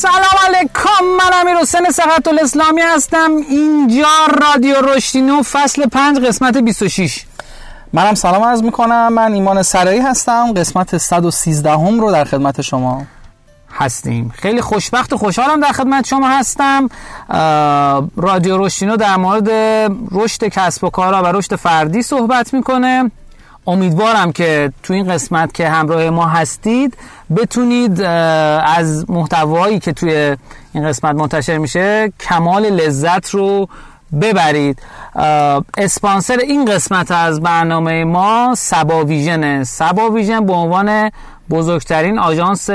سلام علیکم، من امیرحسین صحت الاسلامی هستم. اینجا رادیو رشدینو فصل 5 قسمت 26. منم سلام عرض میکنم. من ایمان سرایی هستم. قسمت 113 هم رو در خدمت شما هستیم. خیلی خوشبخت و خوشحالم در خدمت شما هستم. رادیو رشدینو در مورد رشد کسب و کارها و رشد فردی صحبت میکنه. امیدوارم که تو این قسمت که همراه ما هستید بتونید از محتوایی که توی این قسمت منتشر میشه کمال لذت رو ببرید. اسپانسر این قسمت از برنامه ما سبا ویژنه. سبا ویژن به عنوان بزرگترین آژانس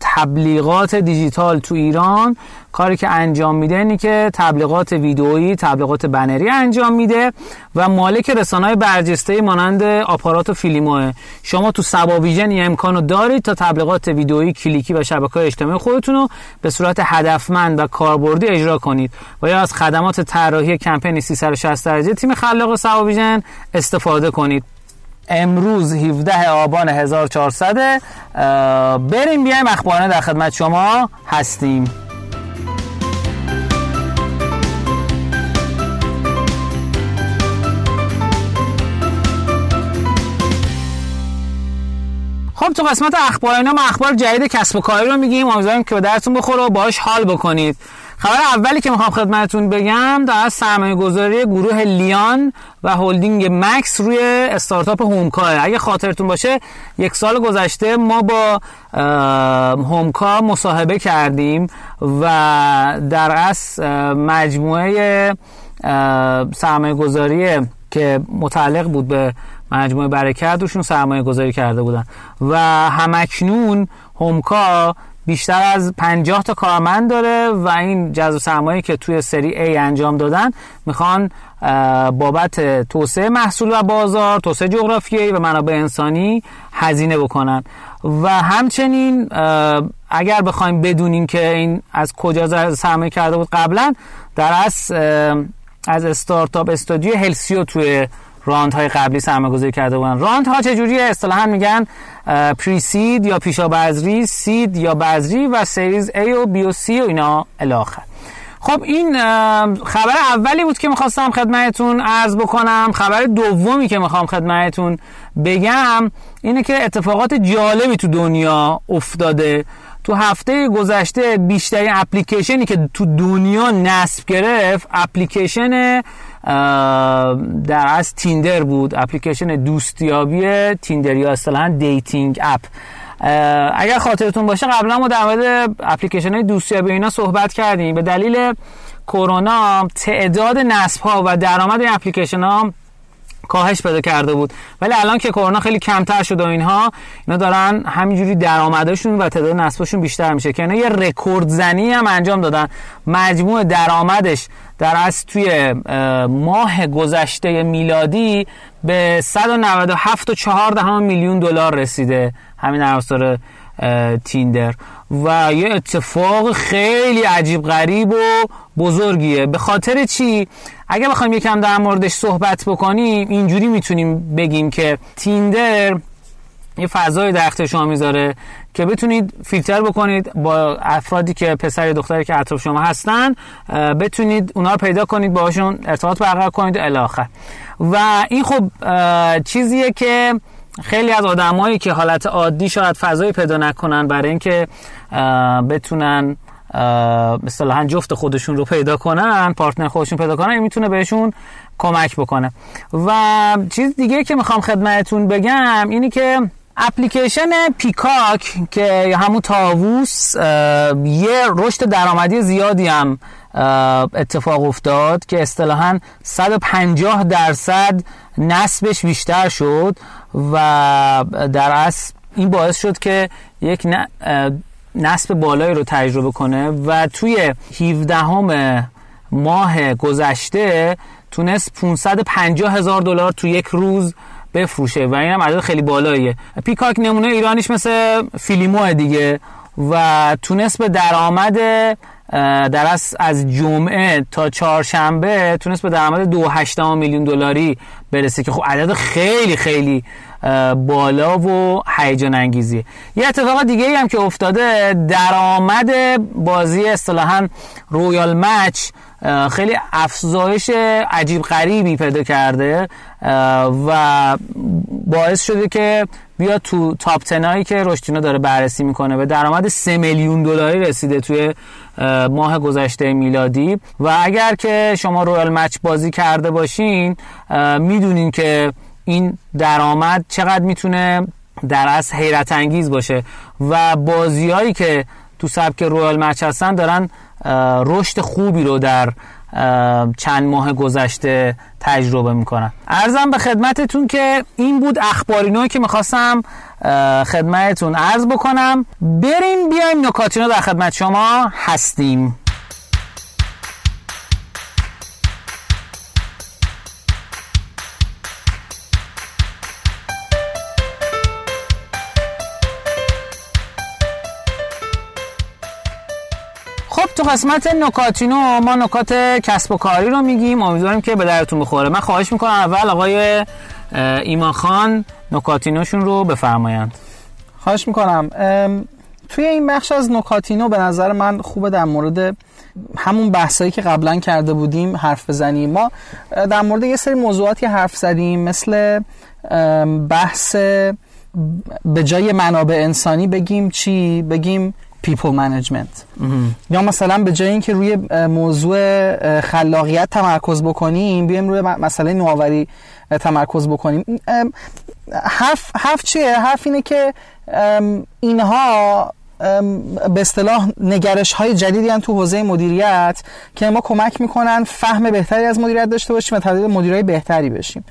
تبلیغات دیجیتال تو ایران کاری که انجام میده اینه که تبلیغات ویدئویی، تبلیغات بنری انجام میده و مالک رسانه‌های برجسته مانند آپارات و فیلیموه. شما تو سبا ویژن این امکانو دارید تا تبلیغات ویدئویی، کلیکی و شبکه‌های اجتماعی خودتون رو به صورت هدفمند و کاربردی اجرا کنید و یا از خدمات طراحی کمپین 360 درجه تیم خلاق سبا ویژن استفاده کنید. امروز 17 آبان 1400. بریم بیایم اخبارانه در خدمت شما هستیم. خب تو قسمت اخبارانه ما اخبار جدید کسب و کاری رو میگیم. امیدواریم که به درتون بخوره و باهاش حال بکنید. خبر اولی که میخوام خدمتتون بگم در از سرمایه گذاری گروه لیان و هلدینگ مکس روی استارتاپ هومکاه. اگه خاطرتون باشه یک سال گذشته ما با هومکاه مصاحبه کردیم و در از مجموعه سرمایه گذاری که متعلق بود به مجموعه برکت روشون سرمایه گذاری کرده بودن و همکنون هومکاه بیشتر از 50 تا کارمند داره و این جذب سرمایه که توی سری A انجام دادن میخوان بابت توسعه محصول و بازار، توسعه جغرافیایی و منابع انسانی هزینه بکنن. و همچنین اگر بخوایم بدونیم که این از کجا سرمایه کرده بود قبلا در از استارتاپ استودیو هلسیو توی راندهای قبلی سرمایه‌گذاری کرده بودن. راندها چجوریه؟ اصطلاحاً میگن پری سید یا پیشا بذری، سید یا بذری و سریز A و B و C و اینا الی آخر. خب این خبر اولی بود که میخواستم خدمتتون عرض بکنم. خبر دومی که میخوام خدمتتون بگم اینه که اتفاقات جالبی تو دنیا افتاده. تو هفته گذشته بیشترین اپلیکیشنی که تو دنیا نصب گرفت اپلیکیشن در از تیندر بود. اپلیکیشن دوستیابی تیندر یا اصطلاحاً دیتینگ اپ. اگر خاطرتون باشه قبلا ما در مورد اپلیکیشن های دوستیابی اینا صحبت کردیم. به دلیل کرونا تعداد نصب ها و درآمد این اپلیکیشن ها کاهش پیدا کرده بود، ولی الان که کرونا خیلی کمتر شد و اینا دارن همینجوری درآمدشون و تعداد نصبشون بیشتر میشه که اینا یه رکورد زنی هم انجام دادن. مجموع درآمدش در از توی ماه گذشته میلادی به 197.4 میلیون دلار رسیده همین افزار تیندر و یه اتفاق خیلی عجیب غریب و بزرگیه. به خاطر چی؟ اگه بخوایم یکم در موردش صحبت بکنیم اینجوری میتونیم بگیم که تیندر یه فضای در اختیار شما میذاره که بتونید فیلتر بکنید با افرادی که پسر یا دختری که اطراف شما هستن، بتونید اونا رو پیدا کنید، باهاشون ارتباط برقرار کنید و الی آخر. و این خب چیزیه که خیلی از آدمایی که حالت عادی شاید فضایی پیدا نکنن برای اینکه بتونن مثلا جفت خودشون رو پیدا کنن، پارتنر خودشون پیدا کنن، این میتونه بهشون کمک بکنه. و چیز دیگه که میخوام خدمتتون بگم اینی که اپلیکیشن پیکاک که همون طاووس یه رشد درآمدی زیادی هم اتفاق افتاد که اصطلاحاً 150% نصبش بیشتر شد و در اصل این باعث شد که یک نصب بالایی رو تجربه کنه و توی 17 ماه گذشته تونست $550,000 تو یک روز بفروشه و اینم عدد خیلی بالاییه. پیکاک نمونه ایرانیش مثل فیلیموه دیگه و تونست به درآمد درست از جمعه تا چهارشنبه تونست به درآمد $2.8 میلیون برسه که خب عدد خیلی خیلی بالا و هیجان انگیزی. یه اتفاق دیگه ای هم که افتاده، درآمد بازی اصطلاحاً رویال مچ خیلی افزایش عجیب غریبی پیدا کرده و باعث شده که بیا تو تاپ 10 هایی که رشدینو داره بررسی میکنه و درآمد 3 میلیون دلاری رسیده توی ماه گذشته میلادی. و اگر که شما رویال مچ بازی کرده باشین میدونین که این درآمد چقدر میتونه در اصل حیرت انگیز باشه و بازیایی که تو سبک رویال مچ هستن دارن رشد خوبی رو در چند ماه گذشته تجربه میکنن. عرضم به خدمتتون که این بود اخباری نوعی که میخواستم خدمتتون عرض بکنم. بریم بیایم نکاتی رو در خدمت شما هستیم. تو قسمت نکاتینو ما نکات کسب و کاری رو میگیم، امیدواریم که به درتون بخوره. من خواهش میکنم اول آقای ایمان خان نکاتینوشون رو بفرمایند. خواهش میکنم. توی این بخش از نکاتینو به نظر من خوبه در مورد همون بحثایی که قبلا کرده بودیم حرف بزنیم. ما در مورد یه سری موضوعاتی حرف زدیم، مثل بحث به جای منابع انسانی بگیم چی؟ بگیم people management. یا مثلا به جای اینکه روی موضوع خلاقیت تمرکز بکنیم بیایم روی مسئله نوآوری تمرکز بکنیم. حرف چیه؟ حرف اینه که اینها به اصطلاح نگرش‌های جدیدی هستند تو حوزه مدیریت که ما کمک میکنن فهم بهتری از مدیریت داشته باشیم و تبدیل به مدیرای بهتری بشیم.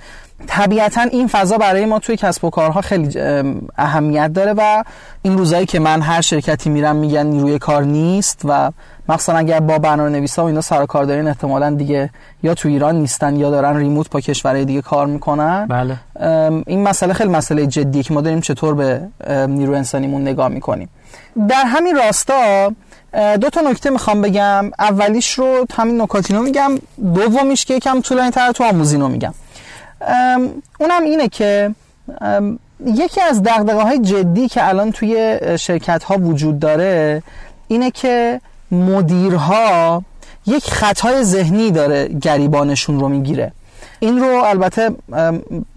طبیعتاً این فضا برای ما توی کسب و کارها خیلی اهمیت داره و این روزایی که من هر شرکتی میرم میگن نیروی کار نیست و مخصوصا اگر با برنامه‌نویسا و اینا سر و کار دارین احتمالاً دیگه یا تو ایران نیستن یا دارن ریموت با کشورهای دیگه کار میکنن. بله. این مسئله خیلی مسئله جدیه که ما داریم چطور به نیرو انسانیمون نگاه میکنیم. در همین راستا دو تا نکته میخوام بگم. اولیش رو همین نکاتینو میگم، دومیش که یکم طولانی‌تر تو آموزینو میگم. اونم اینه که یکی از دغدغه‌های جدی که الان توی شرکت‌ها وجود داره اینه که مدیرها یک خطای ذهنی داره گریبانشون رو میگیره. این رو البته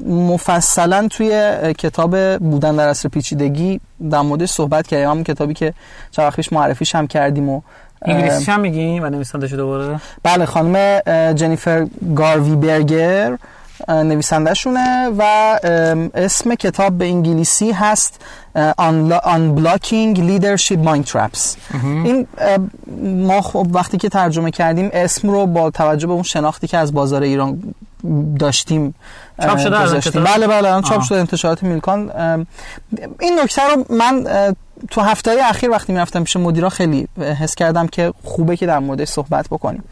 مفصلا توی کتاب بودن در عصر پیچیدگی در موردش صحبت کردیم، همون کتابی که چند وقت پیش معرفیش هم کردیم و انگلیسیش هم میگیم و نویسنده‌اش دوباره. بله، خانم جنیفر گاروی برگر نویسنده شونه و اسم کتاب به انگلیسی هست Unblocking Leadership Mind Traps. این ما خب وقتی که ترجمه کردیم اسم رو با توجه به اون شناختی که از بازار ایران داشتیم چاپ شده. بله الان چاپ شده انتشارات میلکان. این نکته رو من تو هفته‌های اخیر وقتی میرفتم پیش مدیرا خیلی حس کردم که خوبه که در موردش صحبت بکنیم.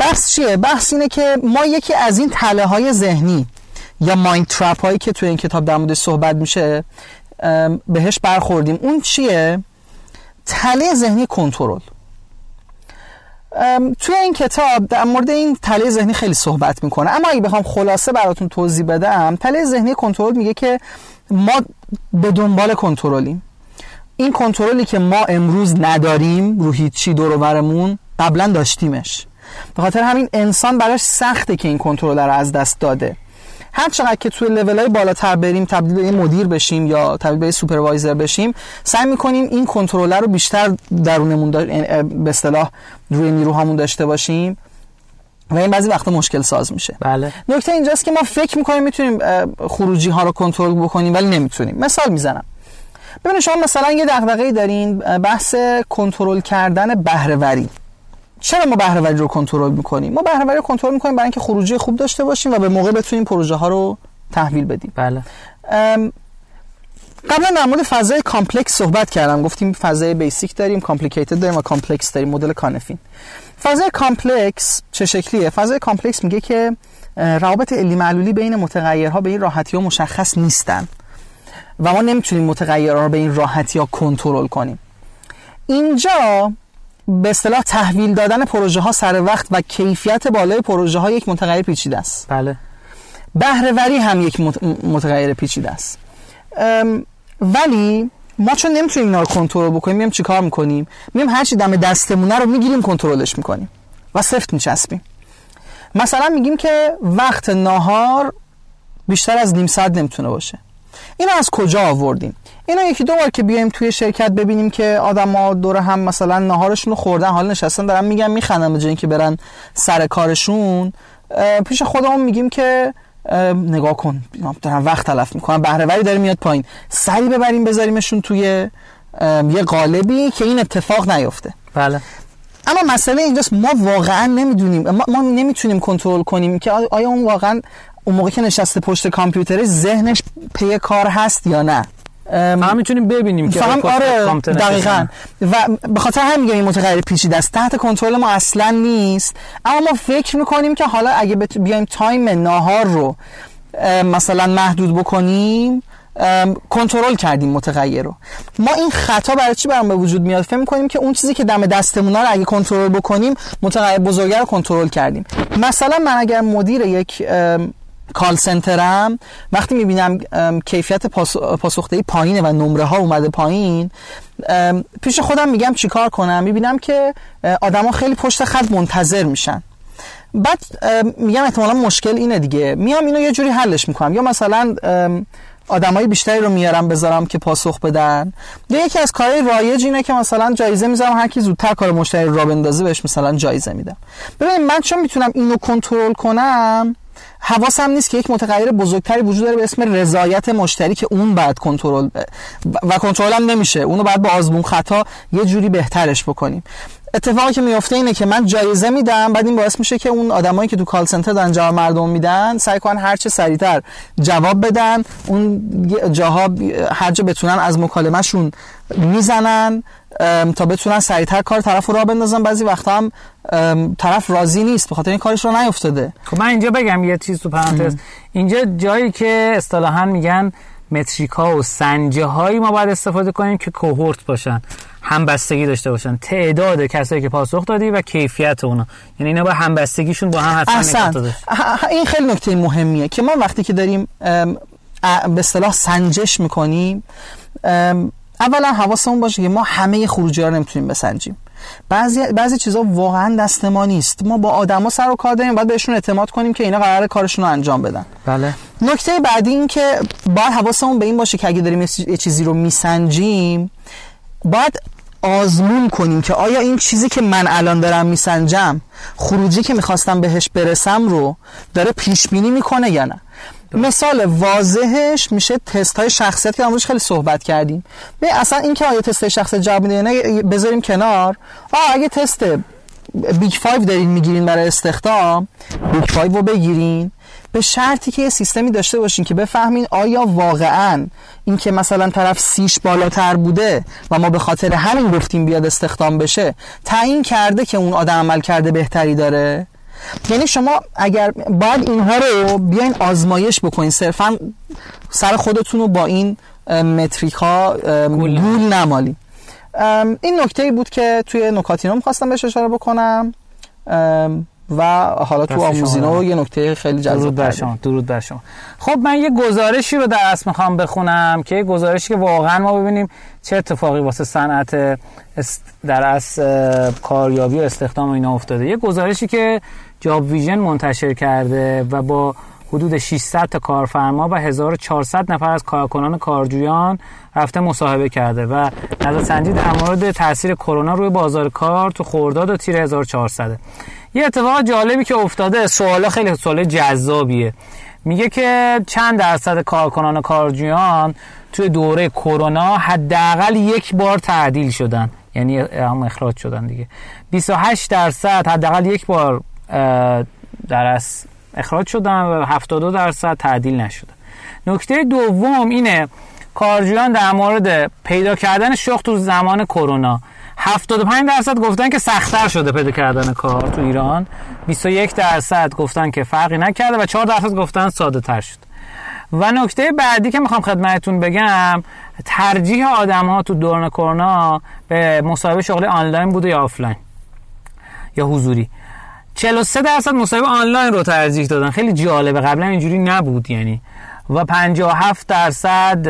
بحث چیه؟ بحث اینه که ما یکی از این تله های ذهنی یا مایند ترپ هایی که توی این کتاب در موردش صحبت میشه بهش برخوردیم. اون چیه؟ تله ذهنی کنترل. توی این کتاب در مورد این تله ذهنی خیلی صحبت میکنه، اما اگه بخوام خلاصه براتون توضیح بدم، تله ذهنی کنترل میگه که ما به دنبال کنترلیم. این کنترلی که ما امروز نداریم رو هیچی دور و برمون، قبلا داشتیمش. به خاطر همین انسان براش سخته که این کنترل رو از دست داده. هر چقدر که توی لول‌های بالاتر بریم، تبدیل به مدیر بشیم یا تبدیل به سوپروایزر بشیم، سعی می‌کنیم این کنترل رو بیشتر درونمون به اصطلاح روی نیروهامون داشته باشیم و این بعضی وقتا مشکل ساز میشه. بله. نکته اینجاست که ما فکر می‌کنیم می‌تونیم خروجی ها رو کنترل بکنیم ولی نمی‌تونیم. مثال می‌زنم. ببینید شما مثلا یه دغدغه‌ای دارین، بحث کنترل کردن بهره‌وری. چرا ما بهره‌وری رو کنترل می‌کنیم؟ ما بهره‌وری رو کنترل می‌کنیم برای اینکه خروجی خوب داشته باشیم و به موقع بتونیم پروژه ها رو تحویل بدیم. بله. قبلا در مورد فضای کامپلکس صحبت کردم، گفتیم فضای بیسیک داریم، کامپلیکیتد داریم و کامپلکس داریم، مدل کانفین. فضای کامپلکس چه شکلیه؟ فضای کامپلکس میگه که روابط علی معلولی بین متغیرها به این راحتی و مشخص نیستن و ما نمی‌تونیم متغیرها رو به این راحتی ها کنترل کنیم. اینجا به اصطلاح تحویل دادن پروژه ها سر وقت و کیفیت بالای پروژه ها یک متغیر پیچیده است. بله. بهره‌وری هم یک متغیر پیچیده است. ولی ما چون نمیتونیم اینا رو کنترل بکنیم، میام چیکار میکنیم؟ میام هر چی دم دستمونه رو میگیریم، کنترلش میکنیم و سفت میچسبیم. مثلا میگیم که وقت ناهار بیشتر از نیم ساعت نمیتونه باشه. اینو از کجا آوردیم؟ اینو یکی دو بار که بیایم توی شرکت ببینیم که آدم‌ها دور هم مثلا ناهارشون رو خوردن، حالا نشستن دارن میگن میخندن، به جای اینکه برن سر کارشون، پیش خودمون میگیم که نگاه کن دارن وقت تلف میکنن، بهره‌وری داره میاد پایین، سری ببریم بذاریمشون توی یه قالبی که این اتفاق نیفته. بله. اما مسئله اینجاست ما واقعا نمیدونیم، ما نمیتونیم کنترل کنیم که آیا اون واقعا اون موقع که نشسته پشت کامپیوتره ذهنش پی کار هست یا نه. ما میتونیم ببینیم که آره دقیقاً، و به خاطر همین میگم این متغیر پیچیده است، تحت کنترل ما اصلا نیست. اما ما فکر میکنیم که حالا اگه بیایم تایم ناهار رو مثلا محدود بکنیم، کنترل کردیم متغیر رو. ما این خطا برای چی برام به وجود میاد؟ فکر میکنیم که اون چیزی که دم دستمون رو اگه کنترل بکنیم، متغیر بزرگه رو کنترل کردیم. مثلا من اگر مدیر یک کال سنترم، وقتی میبینم کیفیت پاسخدهی پایینه و نمره ها اومده پایین، پیش خودم میگم چیکار کنم. میبینم که آدما خیلی پشت خط منتظر میشن، بعد میگم احتمالا مشکل اینه دیگه، میام اینو یه جوری حلش میکنم، یا مثلا آدمای بیشتری رو میارم بذارم که پاسخ بدن. یکی از کارهای رایج اینه که مثلا جایزه میذارم، هر کی زودتر کار مشتری رو بندازه بهش مثلا جایزه میدم. ببینید من چون میتونم اینو کنترل کنم، حواسم نیست که یک متغیر بزرگتری وجود داره به اسم رضایت مشتری که اون بعد کنترل و کنترلم نمیشه، اونو بعد با آزمون خطا یه جوری بهترش بکنیم. اتفاقی که میفته اینه که من جایزه میدم، بعد این باعث میشه که اون آدمایی که تو کال سنتر دارن جواب مردم میدن، سعی کنن هر چه سریعتر جواب بدن، اون جاها هر جا بتونن از مکالمهشون میزنن تا بتونن سریعتر کار طرف رو راه بندازن. بعضی وقتا هم طرف راضی نیست به خاطر این کارش رو نیافتاده. خب من اینجا بگم یه چیز تو پرانتز، اینجا جایی که اصطلاحاً میگن متریکا و سنجه هایی ما باید استفاده کنیم که کوهورت باشن، همبستگی داشته باشن، تعداد کسایی که پاسخ دادی و کیفیت اونا، یعنی اینا با همبستگیشون با هم حتما نگاه داشت. این خیلی نکته مهمیه که ما وقتی که داریم به اصطلاح سنجش میکنیم، اولا حواسمون باشه که ما همه خروجی‌ها رو نمیتونیم بسنجیم. بعضی چیزا واقعا دست ما نیست. ما با آدما سر و کار داریم، باید بهشون اعتماد کنیم که اینا قراره کارشون رو انجام بدن. بله. نکته بعدی این که باید حواسمون به این باشه که اگه داریم یه چیزی رو میسنجیم، باید آزمون کنیم که آیا این چیزی که من الان دارم میسنجم، خروجی که میخواستم بهش برسم رو داره پیش بینی میکنه یا نه. مثال واضحش میشه تست های شخصیت که ما روش خیلی صحبت کردیم. به اصلا این که آیا تست شخصیت جواب میده یا نه بذاریم کنار. اگه تست بیگ 5 دارین میگیرین برای استخدام، بیگ 5 رو بگیرین، به شرطی که یه سیستمی داشته باشین که بفهمین آیا واقعاً این که مثلا طرف 30 بالاتر بوده و ما به خاطر همین گفتیم بیاد استخدام بشه، تعیین کرده که اون آدم عمل کرده بهتری داره. یعنی شما اگر باید اینها رو بیاین آزمایش بکنین، صرفاً سر خودتون رو با این متریک ها گول نمالین. این نکته‌ای بود که توی نکاتینو می‌خواستم بهش اشاره بکنم و حالا تو آموزینو یه نکته خیلی جذاب داشتم. درود بر شما. خب من یه گزارشی رو در اصل می‌خوام بخونم که گزارشی که واقعا ما ببینیم چه اتفاقی واسه صنعت در اصل کاریابی و استخدام و اینا افتاده. یه گزارشی که جاب ویژن منتشر کرده و با حدود 600 تا کارفرما و 1400 نفر از کارکنان کارجویان رفته مصاحبه کرده و نظرسنجی در مورد تاثیر کرونا روی بازار کار تو خرداد و تیر 1400. یه اتفاق جالبی که افتاده، سوالا خیلی سوال جذابیه. میگه که چند درصد کارکنان کارجویان توی دوره کرونا حداقل یک بار تعدیل شدن، یعنی هم اخراج شدن دیگه. 28 درصد حداقل یک بار درس اخراج شدن و 72 درصد تعدیل نشدن. نکته دوم اینه کارجویان در مورد پیدا کردن شغل تو زمان کرونا 75 درصد گفتن که سخت‌تر شده پیدا کردن کار تو ایران، 21 درصد گفتن که فرقی نکرده و 4 درصد گفتن ساده‌تر شد. و نکته بعدی که میخوام خدمتتون بگم، ترجیح آدم‌ها تو دوران کرونا به مصاحبه شغلی آنلاین بوده یا آفلاین یا حضوری. 43% مصاحبه آنلاین رو ترجیح دادن. خیلی جالبه، قبلا اینجوری نبود یعنی. و 57%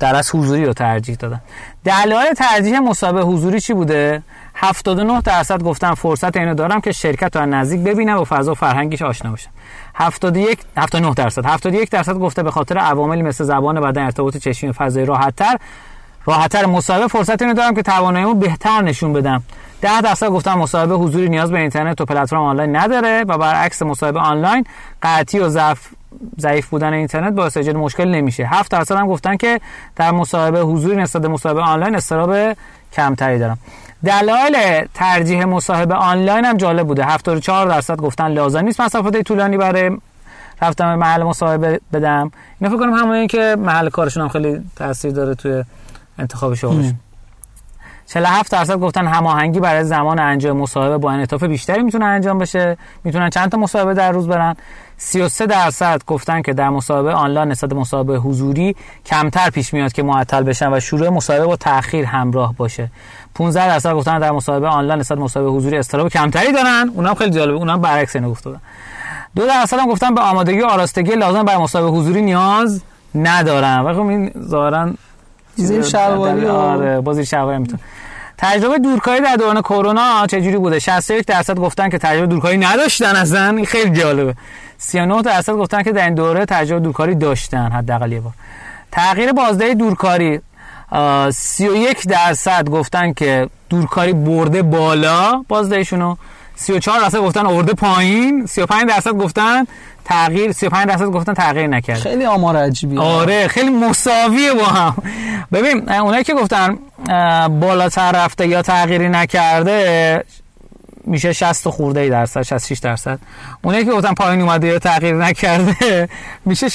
در از حضوری رو ترجیح دادن. دلایل ترجیح مصاحبه حضوری چی بوده؟ 79% گفتن فرصت اینو دارم که شرکت رو نزدیک ببینم و فضا و فرهنگیش آشنا بشم. 71% گفته به خاطر عواملی مثل زبان بدن، ارتباط چشمی و فضای راحت‌تر مصاحبه فرصت اینو دارم که تواناییمو بهتر نشون بدم. 10% گفتن مصاحبه حضوری نیاز به اینترنت و پلتفرم آنلاین نداره و برعکس مصاحبه آنلاین قطعی و ضعیف بودن اینترنت باعث ایجاد مشکل نمیشه. 7% هم گفتن که در مصاحبه حضوری نسبت به مصاحبه آنلاین استرس کمتری دارم. دلایل ترجیح مصاحبه آنلاین هم جالب بوده. 74% گفتن لازم نیست مسافت طولانی برای رفتن محل مصاحبه بدم. اینا فکر کنم همونین که محل کارشون هم خیلی تاثیر داره توی انتخاب شغلشون. 47% گفتن هماهنگی برای زمان انجام مصاحبه با انعطاف بیشتری میتونه انجام بشه، میتونن چند تا مصاحبه در روز برن. 33% گفتن که در مصاحبه آنلاین نسبت مصاحبه حضوری کمتر پیش میاد که معطل بشن و شروع مصاحبه با تأخیر همراه باشه. 15% گفتن در مصاحبه آنلاین نسبت مصاحبه حضوری استرس کمتری دارن، اونم خیلی جالبه، اونم برعکس اینو گفتن. 2% هم گفتن به آمادگی و آراستگی لازم برای مصاحبه حضوری نیاز ندارن. و خب این ظاهرا چیزای شلواری، آره بازی شلواری میتونه. تجربه دورکاری در دوران کرونا چجوری بوده؟ 61% گفتن که تجربه دورکاری نداشتن اصلا، این خیلی جالبه. 39% گفتن که در این دوره تجربه دورکاری داشتن حداقل یه بار. تغییر بازدهی دورکاری، 31% گفتن که دورکاری برده بالا بازدهیشونو، 34% گفتن آورده پایین، 35% گفتن تغییر، 35% گفتن تغییر نکرد. خیلی آمار عجیبیه. آره خیلی مساویه با هم. ببین اونایی که گفتن بالاتر رفته یا تغییری نکرده میشه 60% 66%. اونایی که گفتن پایین اومده یا تغییر نکرده میشه 69%.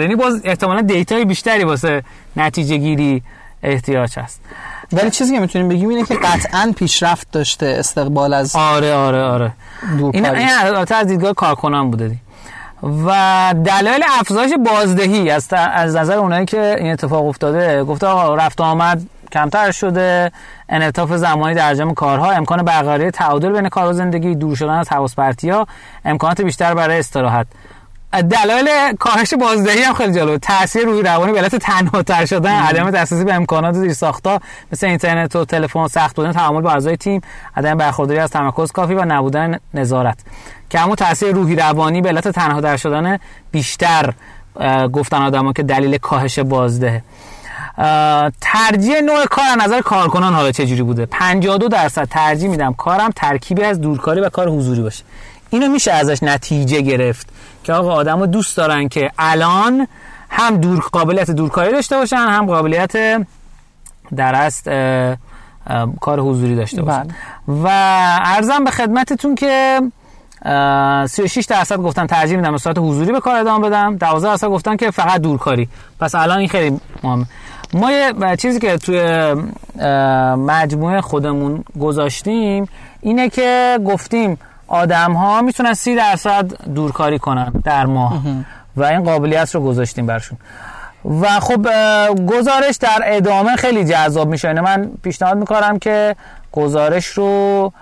یعنی باز احتمالاً دیتای بیشتری واسه نتیجه گیری احتیاج هست. ولی چیزی که میتونیم بگیم اینه که قطعاً پیشرفت داشته استقبال از آره این از دیدگاه کارکنان بوده و دلایل افزایش بازدهی از نظر اونایی که این اتفاق افتاده گفته آقا رفت آمد کمتر شده، انعطاف زمانی در انجام کارها، امکان برقراری تعادل بین کار و زندگی، دور شدن از حواس پرتی‌ها، امکانات بیشتر برای استراحت. دلایل کاهش بازدهی هم خیلی جالبه. تاثیر روی روانی به علت تنهاتر شدن، عدم دسترسی به امکانات زیرساخت‌ها مثل اینترنت و تلفن، سخت بودن تعامل با اعضای تیم، عدم برخورداری از تمرکز کافی و نبودن نظارت. که اما تاثیر روحی روانی به علت تنهاتر شدن بیشتر گفتن آدما که دلیل کاهش بازده. ترجیح نوع کار از نظر کارکنان حالا چه جوری بوده؟ 52% ترجیح میدم کارم ترکیبی از دورکاری و کار حضوری باشه. اینو میشه ازش نتیجه گرفت که آقا آدمو دوست دارن که الان هم قابلیت دورکاری داشته باشن، هم قابلیت درست کار حضوری داشته باشن. و عرضم به خدمتتون که 36% گفتن ترجیح میدم به صورت حضوری به کار ادامه بدم، 12% گفتن که فقط دورکاری. پس الان این خیلی مهمه. ما یه چیزی که توی مجموعه خودمون گذاشتیم اینه که گفتیم آدم ها میتونن 30% دورکاری کنن در ماه و این قابلیت رو گذاشتیم برشون و خب گزارش در ادامه خیلی جذاب میشه. یعنی من پیشنهاد میکنم که گزارش رو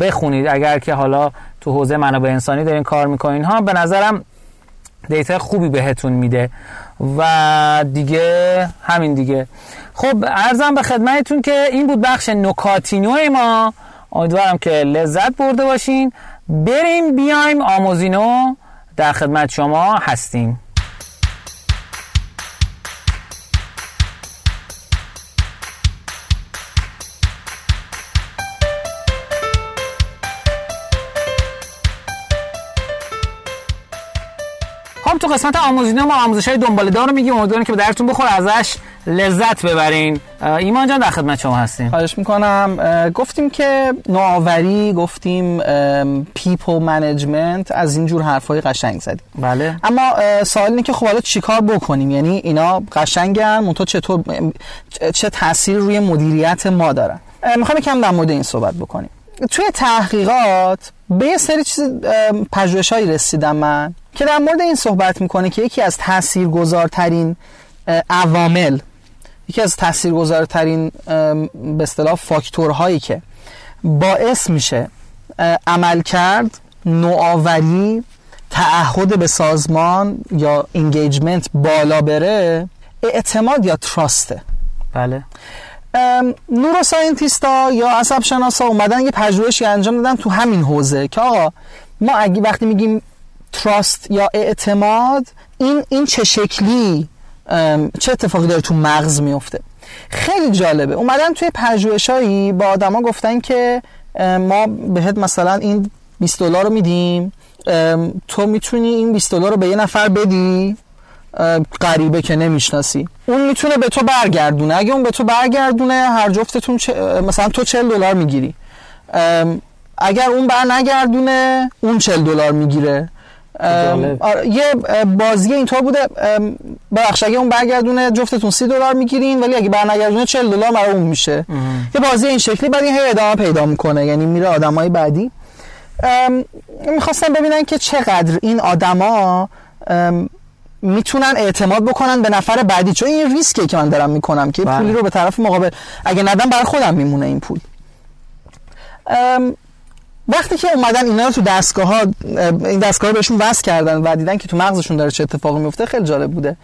بخونید اگر که حالا تو حوزه منابع انسانی دارین کار میکنین ها، به نظرم دیتا خوبی بهتون میده و دیگه همین دیگه. خب عرضم به خدمتتون که این بود بخش نکاتینو ما، امیدوارم که لذت برده باشین. بریم بیایم آموزینو در خدمت شما هستیم. خب تو قسمت آموزینو ما آموزش‌های دنباله‌دار رو میگیم، امیدوارم که به درتون بخوره، ازش لذت ببرین. ایمان جان در خدمت شما هستیم. خواهش میکنم. گفتیم که نوآوری، گفتیم پیپل منیجمنت، از اینجور حرفای قشنگ زدیم. بله. اما سوال اینه که خب حالا چیکار بکنیم؟ یعنی اینا قشنگن، منتها چطور، چه تأثیری روی مدیریت ما دارن؟ میخوام یکم در مورد این صحبت بکنیم. توی تحقیقات به یه سری پژوهش‌هایی رسیدم من که در مورد این صحبت میکنه که یکی از تاثیرگذارترین عوامل، یکی از تاثیرگذارترین به اصطلاح فاکتورهایی که باعث میشه عمل کرد، نوآوری، تعهد به سازمان یا انگیجمنت بالا بره، اعتماد یا تراسته. بله. نوروساینتیستا یا عصب شناسا اومدن یه پژوهشی انجام دادن تو همین حوزه که آقا ما اگه وقتی میگیم تراست یا اعتماد، این چه شکلی، چه اتفاقی داره تو مغز میفته. خیلی جالبه. اومدن توی پژوهشایی با آدما گفتن که ما بهت مثلا این $20 رو میدیم، تو میتونی این $20 رو به یه نفر بدی غریبه که نمیشناسی، اون میتونه به تو برگردونه. اگه اون به تو برگردونه، هر جفتتون مثلا تو $40 میگیری. اگر اون برنگردونه، اون $40 میگیره. یه بازی اینطور بوده، ببخشید، اگه اون برگردونه جفتتون $30 میگیرین، ولی اگه برنگردونه $40 مرا اون میشه. یه بازی این شکلی بعد این ادامه پیدا میکنه، یعنی میره آدمای بعدی. میخواستم ببینن که چقدر این آدما میتونن اعتماد بکنن به نفر بعدی، چون این ریسکیه که من دارم میکنم که پولی رو به طرف مقابل اگه ندم برای خودم میمونه این پول. وقتی که اومدن اینا رو تو دستگاه‌ها، این دستگاه‌ها بهشون وصل کردن و دیدن که تو مغزشون داره چه اتفاقی میفته، خیلی جالب بوده.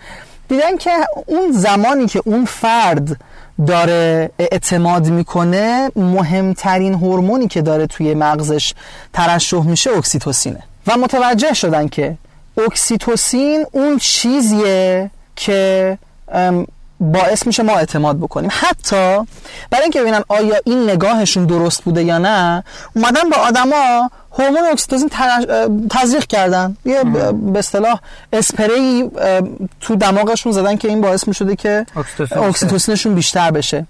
دیدن که اون زمانی که اون فرد داره اعتماد میکنه، مهمترین هورمونی که داره توی مغزش ترشح میشه اکسیتوسینه. و متوجه شدن که اکسیتوسین اون چیزیه که باعث میشه ما اعتماد بکنیم. حتی برای اینکه ببینن آیا این نگاهشون درست بوده یا نه، اومدن با آدما هورمون اکسیتوسین تزریق کردن، یه به اصطلاح اسپری تو دماغشون زدن که این باعث میشده که اکسیتوسینشون بیشتر بشه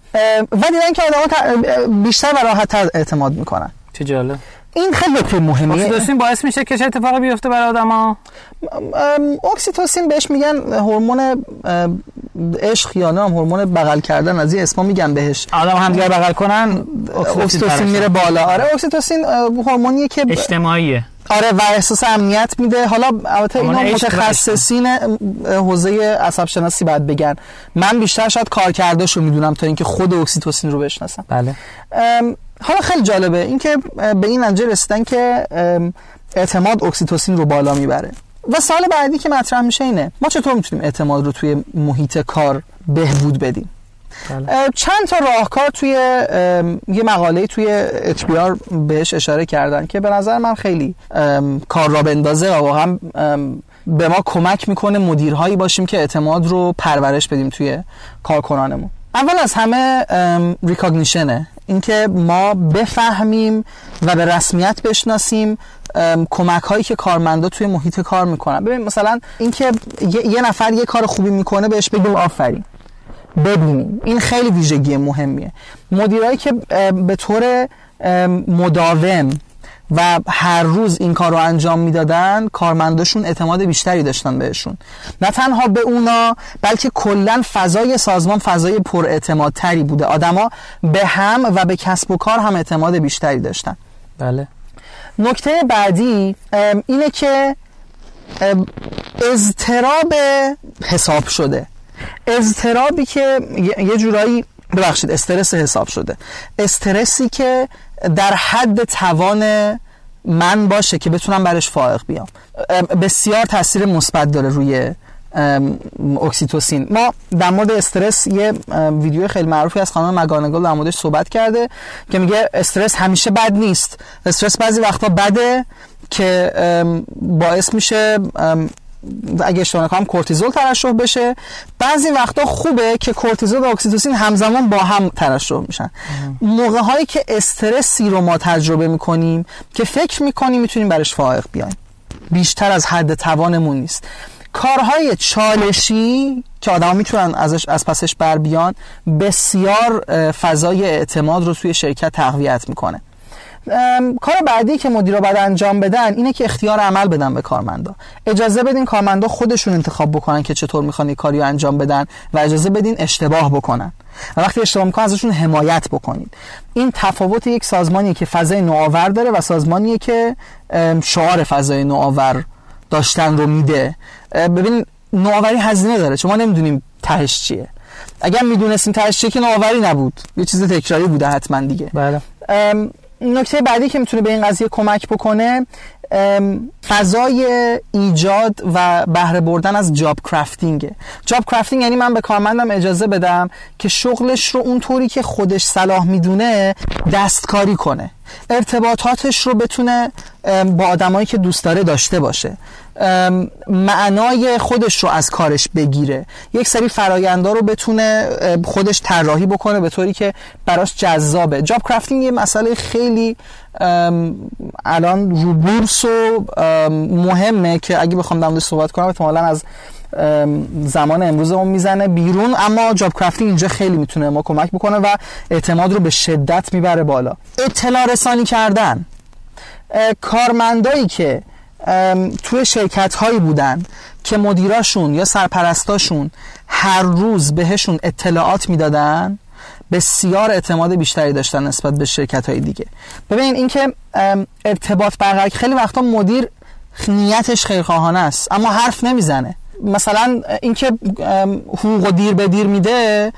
و دیدن که آدما بیشتر و راحت‌تر اعتماد میکنن. چه جالب. این خیلی مهمه. اکسیتوسین باعث میشه که چه اتفاقی بیفته برای آدما؟ اکسیتوسین بهش میگن هورمون عشق، یا نه هورمون بغل کردن، از این اسما میگن بهش. آدم همدیگه بغل کنن اکسیتوسین میره بالا. آره، اکسیتوسین هورمونیه که اجتماعیه. آره، و احساس امنیت میده. حالا البته اینا متخصصین حوزه عصب شناسی باید بگن، من بیشتر شاید کارکردشو میدونم تا اینکه خود اکسیتوسین رو بشناسم. بله. حالا خیلی جالبه اینکه به این نتیجه رسیدن که اعتماد اکسیتوسین رو بالا میبره. و سال بعدی که مطرح میشه اینه ما چطور میتونیم اعتماد رو توی محیط کار بهبود بدیم. چند تا راهکار توی یه مقاله توی HBR بهش اشاره کردن که به نظر من خیلی کار را بندازه و واقعا به ما کمک میکنه مدیرهایی باشیم که اعتماد رو پرورش بدیم توی کارکنانمون. اول از همه ریکاگنیشنه، اینکه ما بفهمیم و به رسمیت بشناسیم کمک هایی که کارمندا توی محیط کار میکنن. ببین مثلا اینکه یه نفر یه کار خوبی میکنه بهش بگیم آفرین، ببینیم. این خیلی ویژگی مهمیه. مدیرایی که به طور مداوم و هر روز این کار رو انجام میدادن، کارمنداشون اعتماد بیشتری داشتن بهشون، نه تنها به اونا بلکه کلن فضای سازمان فضای پر اعتمادتری بوده. آدما به هم و به کسب و کار هم اعتماد بیشتری داشتن. بله. نکته بعدی اینه که اضطراب حساب شده، اضطرابی که یه جورایی ببخشید استرس حساب شده، استرسی که در حد توان من باشه که بتونم برش فائق بیام، بسیار تاثیر مثبت داره روی اکسیتوسین. ما در مورد استرس یه ویدیو خیلی معروفی از خانم مگان انگل در موردش صحبت کرده که میگه استرس همیشه بد نیست، استرس بعضی وقتا بده که باعث میشه اگه اشتباه نکنم کورتیزول ترشح بشه. بعضی وقتا خوبه که کورتیزول و اکسیتوسین همزمان با هم ترشح میشن. موقع هایی که استرسی رو ما تجربه میکنیم که فکر میکنیم میتونیم برش فائق بیایم، بیشتر از حد توانمون نیست. کارهای چالشی که آدم میتونن از پسش بر بیان، بسیار فضای اعتماد رو توی شرکت تقویت میکنه. کار بعدی که مدیرا باید انجام بدن اینه که اختیار عمل بدن به کارمندا. اجازه بدین کارمندا خودشون انتخاب بکنن که چطور میخوان این کاریو انجام بدن و اجازه بدین اشتباه بکنن و وقتی اشتباه میکنن ازشون حمایت بکنید. این تفاوت یک سازمانیه که فضای نوآور داره و سازمانیه که شعار فضای نوآور داشتن رو میده. ببین نوآوری هزینه داره، چون ما نمیدونیم تهش چیه. اگر میدونستیم تهش چیه که نوآوری نبود، یه چیز تکراری بوده حتما دیگه. بله. نکته بعدی که میتونه به این قضیه کمک بکنه فضای ایجاد و بهره بردن از جاب کرافتینگه. جاب کرافتینگ یعنی من به کارمندم اجازه بدم که شغلش رو اونطوری که خودش صلاح میدونه دستکاری کنه، ارتباطاتش رو بتونه با آدمایی که دوست داره داشته باشه، معنای خودش رو از کارش بگیره، یک سری فرایندا رو بتونه خودش طراحی بکنه به طوری که براش جذابه. جاب کرافتینگ یه مسئله خیلی الان رو بورس و مهمه که اگه بخوام در موردش صحبت کنم احتمالاً از زمان امروزمون میزنه بیرون، اما جاب کرافتینگ اینجا خیلی میتونه ما کمک بکنه و اعتماد رو به شدت میبره بالا. اطلاع رسانی کردن، کارمندایی که توی شرکت هایی بودن که مدیراشون یا سرپرستاشون هر روز بهشون اطلاعات میدادن، بسیار اعتماد بیشتری داشتن نسبت به شرکت‌های دیگه. ببین این که ارتباط برقرار، خیلی وقتا مدیر نیتش خیرخواهانه است اما حرف نمیزنه، مثلا اینکه حقوق دیر به دیر میده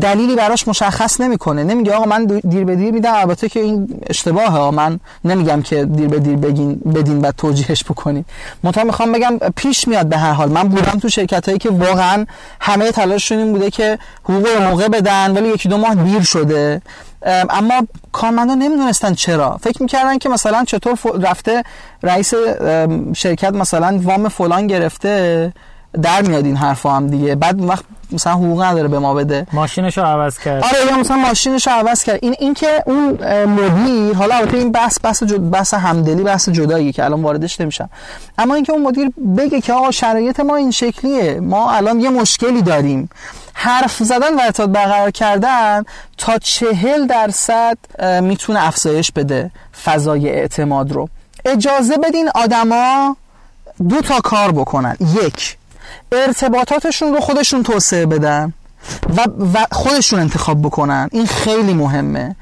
دلیلی براش مشخص نمیکنه، نمیگه آقا من دیر به دیر میدم، البته که این اشتباهه، من نمیگم که دیر به دیر بدین و توجیهش بکنید، منتها میخوام بگم پیش میاد. به هر حال من بودم تو شرکتایی که واقعا همه تلاششون این بوده که حقوق موقع بدن ولی یکی دو ماه دیر شده، اما کارمندا نمیدونستن چرا، فکر میکردن که مثلا چطور رفته رئیس شرکت مثلا وام فلان گرفته، در میاد این حرفا هم دیگه، بعد وقت مثلا حقوق نداره به ما بده، ماشینشو عوض کرد، آره یا مثلا ماشینشو عوض کرد. این که اون مدیر، حالا البته این بحث همدلی، بحث جدایی که الان واردش نمیشم، اما اینکه اون مدیر بگه که آقا شرایط ما این شکلیه، ما الان یه مشکلی داریم، حرف زدن و ارتباط برقرار کردن تا 40% میتونه افزایش بده فضای اعتماد رو. اجازه بدین آدما دو تا کار بکنن، یک، ارتباطاتشون رو خودشون توسعه بدن و خودشون انتخاب بکنن، این خیلی مهمه.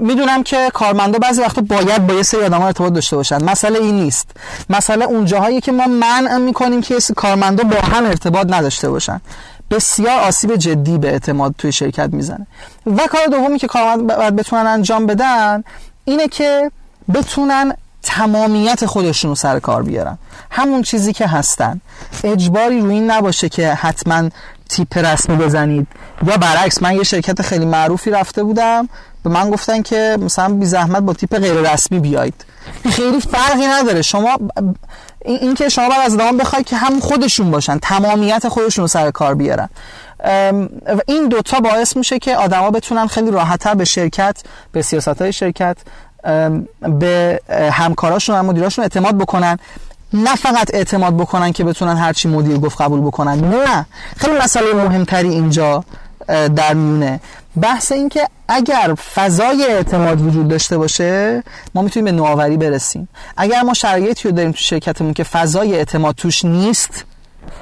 میدونم که کارمندا بعضی وقتا باید با یه سری آدم‌ها ارتباط داشته باشن، مسئله این نیست، مسئله اون جاهایی که ما منع میکنیم که کارمندا با هم ارتباط نداشته باشن، بسیار آسیب جدی به اعتماد توی شرکت میزنه. و کار دومی که کارمندا باید بتونن انجام بدن اینه که بتونن تمامیت خودشون رو سر کار بیارن، همون چیزی که هستن، اجباری روی این نباشه که حتما تیپ رسمی بزنید یا برعکس. من یه شرکت خیلی معروفی رفته بودم، به من گفتن که مثلا بی زحمت با تیپ غیر رسمی بیایید، خیلی فرقی نداره، شما این که شما بعد از دوام بخواید که هم خودشون باشن، تمامیت خودشون رو سر کار بیارن، و این دوتا باعث میشه که آدما بتونن خیلی راحت‌تر به شرکت، به سیاست‌های شرکت، به همکاراشون و مدیراشون اعتماد بکنن. نه فقط اعتماد بکنن که بتونن هرچی مدیر گفت قبول بکنن، نه، خیلی مسئله مهمتری اینجا در میونه، بحث این که اگر فضای اعتماد وجود داشته باشه ما میتونیم به نوآوری برسیم. اگر ما شرایطی رو داریم تو شرکتمون که فضای اعتماد توش نیست،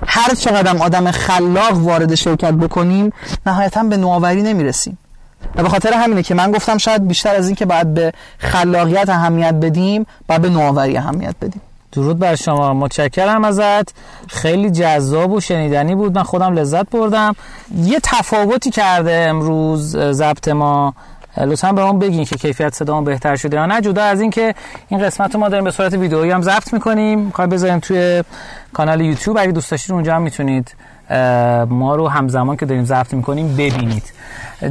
هر چقدر آدم خلاق وارد شرکت بکنیم نهایتاً به نوآوری نمیرسیم. و به خاطر همینه که من گفتم شاید بیشتر از این که باید به خلاقیت اهمیت بدیم، باید به نوآوری اهمیت بدیم. درود بر شما، متشکرم ازت، خیلی جذاب و شنیدنی بود، من خودم لذت بردم. یه تفاوتی کرده امروز ضبط ما، لطفاً به اون بگین که کیفیت صدامون بهتر شده یا نه، جدا از این که این قسمت رو ما داریم به صورت ویدئویی هم ضبط می‌کنیم، می‌خوایم بذاریم توی کانال یوتیوب، اگه دوست داشتید اونجا هم می‌تونید ما رو همزمان که داریم ضبط می‌کنیم ببینید.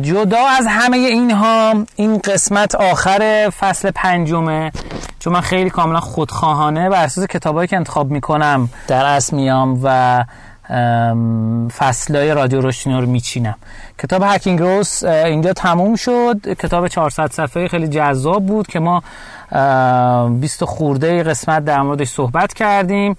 جدا از همه اینها، این قسمت آخر فصل 5 چون من خیلی کاملا خودخواهانه بر اساس کتابایی که انتخاب میکنم در اصل میام و فصلای رادیو رشدینو رو میچینم. کتاب هکینگ روز اینجا تموم شد، کتاب 400 صفحه‌ای خیلی جذاب بود که ما 20 خورده قسمت در موردش صحبت کردیم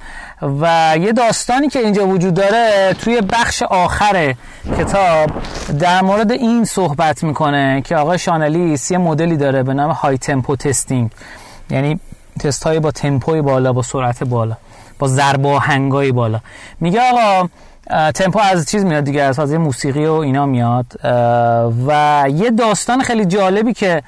و یه داستانی که اینجا وجود داره توی بخش آخر کتاب در مورد این صحبت میکنه که آقای شانلیس یه مدلی داره به نام های تمپو تستینگ، یعنی تست های با تمپوی بالا، با سرعت بالا، با ضرب آهنگای بالا. میگه آقا تمپو از چیز میاد دیگه، از موسیقی و اینا میاد، و یه داستان خیلی جالبی که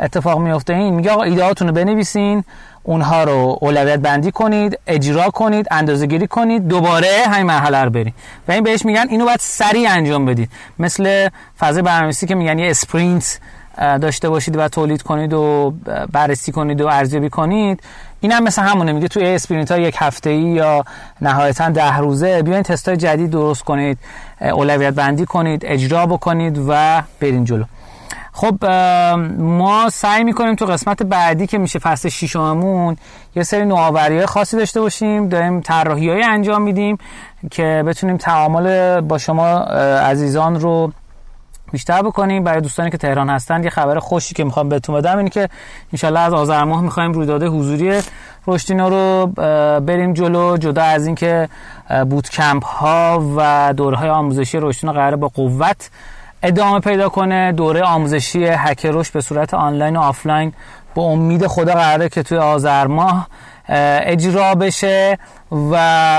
اتفاق میفته این، میگه آقا ایدهاتون رو بنویسین، اونها رو اولویت بندی کنید، اجرا کنید، اندازه‌گیری کنید، دوباره همین مرحله رو برید. و این بهش میگن اینو باید سریع انجام بدید، مثل فاز برنامه‌نویسی که میگن یه اسپرینت داشته باشید و تولید کنید و بررسی کنید و ارزیابی کنید. این هم مثل همونه، میگه توی اسپرینت ها یک هفته‌ای یا نهایتاً 10 روزه بیاین تست‌های جدید درست کنید، اولویت بندی کنید، اجرا بکنید و برین جلو. خب ما سعی میکنیم تو قسمت بعدی که میشه فصل 6مون یه سری نوآوری‌های خاصی داشته باشیم. داریم طراحی‌هایی انجام میدیم که بتونیم تعامل با شما عزیزان رو بیشتر بکنیم. برای دوستانی که تهران هستن یه خبر خوشی که میخوام بهتون بدم اینه که انشالله از آذر ماه میخوایم رویداد حضوری رشدینو رو بریم جلو. جدا از این که بوت کمپ ها و دورهای آموزشی رشدینو قراره با قوت ادامه پیدا کنه، دوره آموزشی هک رشد به صورت آنلاین و آفلاین با امید خدا قراره که توی آذر ماه اجرا بشه و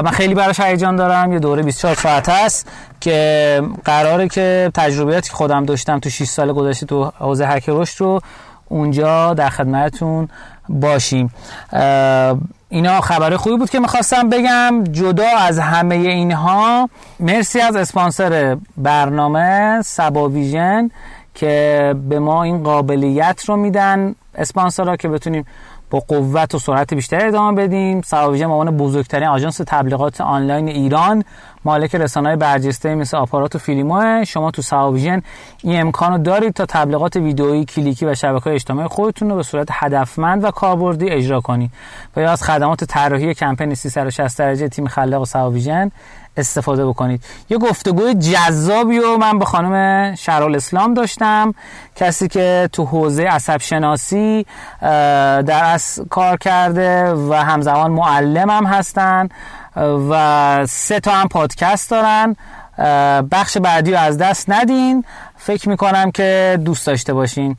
من خیلی براش هیجان دارم. یه دوره 24 ساعت هست که قراره که تجربیاتی که خودم داشتم تو 6 سال گذشته تو حوزه هک رشد رو اونجا در خدمتتون باشیم. اینا خبر خوبی بود که میخواستم بگم. جدا از همه اینها مرسی از اسپانسر برنامه سبا ویژن که به ما این قابلیت رو میدن اسپانسرها که بتونیم با قوت و سرعت بیشتر ادامه بدیم. سبا ویژن به عنوان بزرگترین آژانس تبلیغات آنلاین ایران مالک رسانه‌های برجسته مثل آپارات و فیلیموه. شما تو سبا ویژن این امکانو دارید تا تبلیغات ویدئویی، کلیکی و شبکه‌های اجتماعی خودتون رو به صورت هدفمند و کاربردی اجرا کنید. و یا از خدمات طراحی کمپین 360 درجه تیم خلاق سبا ویژن استفاده بکنید. یه گفتگوی جذابی رو من با خانم شرالاسلام داشتم، کسی که تو حوزه عصب شناسی در اصل کار کرده و همزمان معلم هم هستن و 3 تا هم پادکست دارن. بخش بعدی رو از دست ندین، فکر میکنم که دوست داشته باشین.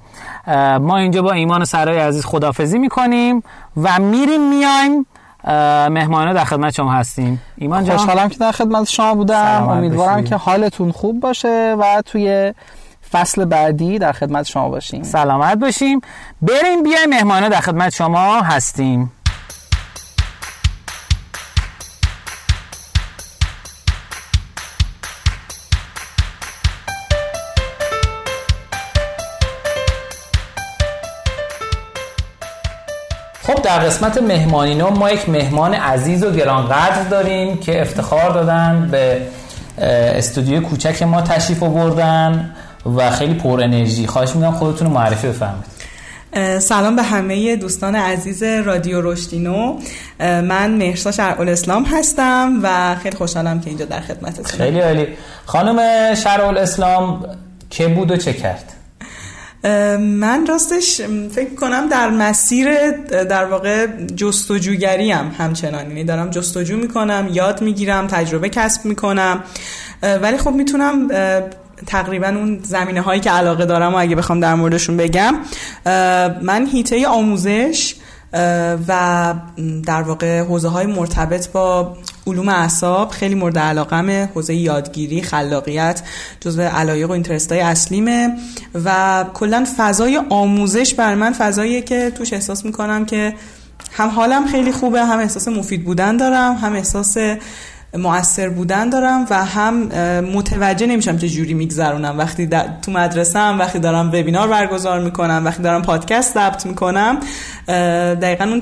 ما اینجا با ایمان سرایی عزیز خداحافظی میکنیم و میریم میایم مهمان‌ها در خدمت شما هستیم. ایمان جان خوشحالم که در خدمت شما بودم، امیدوارم که حالتون خوب باشه و توی فصل بعدی در خدمت شما باشیم. سلامت باشیم. بریم بیایم مهمان‌ها در خدمت شما هستیم. خب در قسمت مهمانینو ما یک مهمان عزیز و گرانقدر داریم که افتخار دادن به استودیو کوچک ما تشریف آوردن و خیلی پر انرژی. خواهش می‌کنم خودتون رو معرفی بفرمایید. سلام به همه دوستان عزیز رادیو رشدینو. من مهرسا شرع‌الاسلام هستم و خیلی خوشحالم که اینجا در خدمتتونم. خیلی عالی. خانم شرع‌الاسلام که بود و چه کرد؟ من راستش فکر کنم در مسیر در واقع جستجوگری همچنان، یعنی دارم جستجو میکنم، یاد میگیرم، تجربه کسب میکنم، ولی خب میتونم تقریبا اون زمینه هایی که علاقه دارم و اگه بخوام در موردشون بگم، من حیطه آموزش و در واقع حوزه های مرتبط با علوم اعصاب خیلی مورد علاقمه. حوزه یادگیری، خلاقیت جزو علایق و اینترست‌های اصلیمه و کلا فضای آموزش بر من فضاییه که توش احساس میکنم که هم حالم خیلی خوبه، هم احساس مفید بودن دارم، هم احساس مؤثر بودن دارم و هم متوجه نمیشم چه جوری میگذرونم وقتی تو مدرسه ام، وقتی دارم وبینار برگزار میکنم، وقتی دارم پادکست ضبط میکنم. دقیقاً اون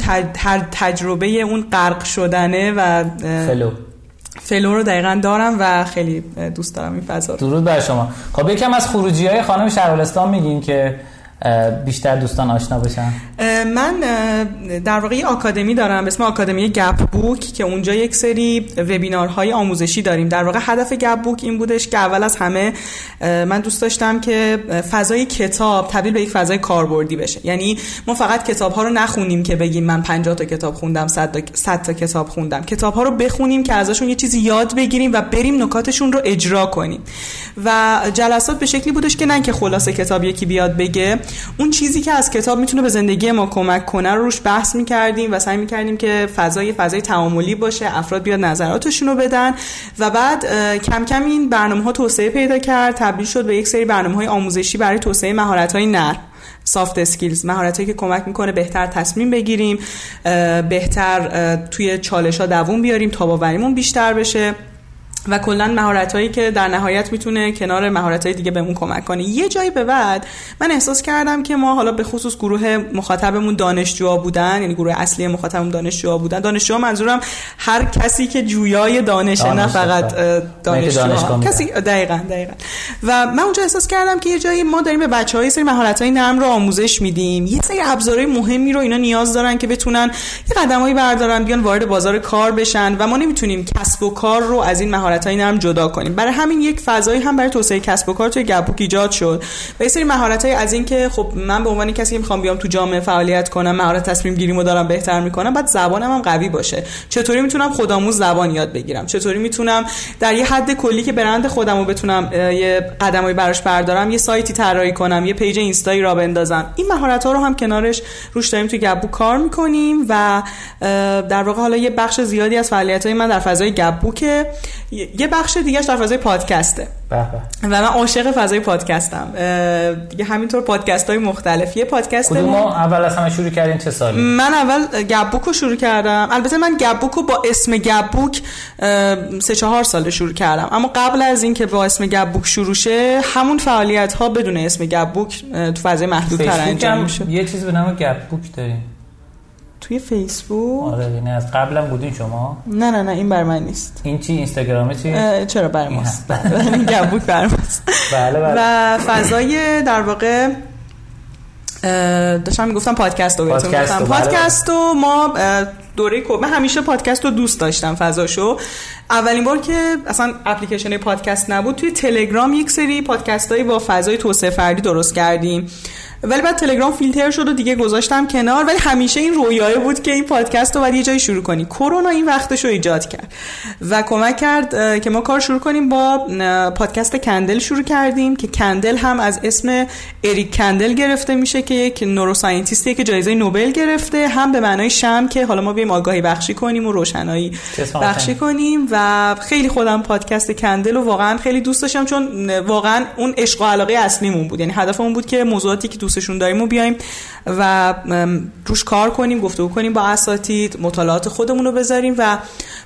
تجربه اون غرق شدنه و فلو رو دقیقاً دارم و خیلی دوست دارم این فضا رو. درود بر شما. خب یکم از خروجی‌های خانم شرع‌الاسلام میگین که بیشتر دوستان آشنا بشن. من در واقع یه آکادمی دارم به اسم آکادمی گپبوک که اونجا یک سری وبینارهای آموزشی داریم. در واقع هدف گپبوک این بودش که اول از همه من دوست داشتم که فضای کتاب تبدیل به یک فضای کاربردی بشه. یعنی ما فقط کتاب‌ها رو نخونیم که بگیم من 50 تا کتاب خوندم، 100 تا کتاب خوندم. کتاب‌ها رو بخونیم که ازشون یه چیزی یاد بگیریم و بریم نکاتشون رو اجرا کنیم. و جلسات به شکلی بودش که نه که خلاصه کتاب یکی بیاد بگه، اون چیزی که از کتاب میتونه به زندگی ما کمک کنه رو روش بحث میکردیم و سعی میکردیم که فضای تعاملی باشه، افراد بیاد نظراتشون رو بدن و بعد کم کم این برنامه‌ها توسعه پیدا کرد، تبدیل شد به یک سری برنامه‌های آموزشی برای توسعه مهارت‌های نرم، soft skills، مهارتایی که کمک میکنه بهتر تصمیم بگیریم، بهتر توی چالش‌ها دووم بیاریم، تاب‌آوریمون بیشتر بشه و کلا مهارتایی که در نهایت میتونه کنار مهارتای دیگه بهمون کمک کنه. یه جایی به بعد من احساس کردم که ما حالا به خصوص گروه مخاطبمون دانشجوها بودن، یعنی گروه اصلی مخاطبمون دانشجوها بودن. دانشجو منظورم هر کسی که جویای دانشه، نه فقط دانشجو، کسی. دقیقاً. و من اونجا احساس کردم که یه جایی ما داریم به بچه‌ها یه سری مهارتای نرم رو آموزش میدیم، یه سری ابزارهای مهمی رو اینا نیاز دارن که بتونن یه قدمایی بردارن بیان وارد بازار کار بشن و ما نمیتونیم کسب و کار رو از این مهارت‌ها نرم جدا کنیم. برای همین یک فضایی هم برای توسعه کسب و کار توی گپ‌بوک ایجاد شد و یه سری مهارت‌های از این که خب من به عنوان کسی که می‌خوام بیام تو جامعه فعالیت کنم، مهارت تصمیم گیریمو دارم بهتر می‌کنم، بعد زبانم هم قوی باشه. چطوری میتونم خودآموز زبان یاد بگیرم؟ چطوری میتونم در یه حد کلی که برند خودمو بتونم یه قدمایی براش بردارم، یه سایتی طراحی کنم، یه پیج اینستایی راه بندازم؟ این مهارت‌ها رو هم کنارش روش داریم تو گپ‌بوک کار می‌کنیم و در واقع حالا یه بخش زیادی از فعالیت‌های من در فضای گپ‌بوک، یه بخش دیگه‌اش در فضای پادکسته. و من عاشق فضای پادکستم. دیگه همینطور پادکست‌های مختلف. یه پادکست ما اول از همه شروع کردیم چه سالی؟ من اول گپ‌بوک رو شروع کردم. البته من گپ‌بوک رو با اسم گپ‌بوک 3-4 سال شروع کردم، اما قبل از این که با اسم گپ‌بوک شروع شه همون فعالیت‌ها بدون اسم گپ‌بوک تو فضای محدودتر انجام میشه. یه چیز به نام گپ‌بوک داریم توی فیسبوک. آره نه، از قبلم بودین شما؟ نه این بر من نیست. این چی؟ اینستاگرام چی؟ چرا بر ماست؟ این گپ‌بوک بر ماست. بله. و فضای در واقع داشتم میگفتم پادکست رو ما دوره من همیشه پادکست رو دوست داشتم فضاشو. اولین بار که اصلا اپلیکیشن پادکست نبود توی تلگرام یک سری پادکست‌های با فضای توسعه فردی درست کردیم، ولی بعد تلگرام فیلتر شد و دیگه گذاشتم کنار، ولی همیشه این رویاه بود که این پادکست رو بعد یه جایی شروع کنی. کرونا این وقتش رو ایجاد کرد و کمک کرد که ما کار شروع کنیم. با پادکست کندل شروع کردیم که کندل هم از اسم اریک کندل گرفته میشه که یک نوروساینتیسته که جایزه نوبل گرفته، هم به معنای شمع که حالا ما بیایم آگاهی بخشی کنیم و روشنایی بخشی کنیم. و خیلی خودم پادکست کندل رو واقعا خیلی دوست داشتم، چون واقعا اون عشق و علاقه اصلیمون بود. یعنی هدفمون بود که موضوعاتی که دوستشون داریم و بیایم و روش کار کنیم، گفتگو کنیم با اساتید، مطالعات خودمون رو بذاریم. و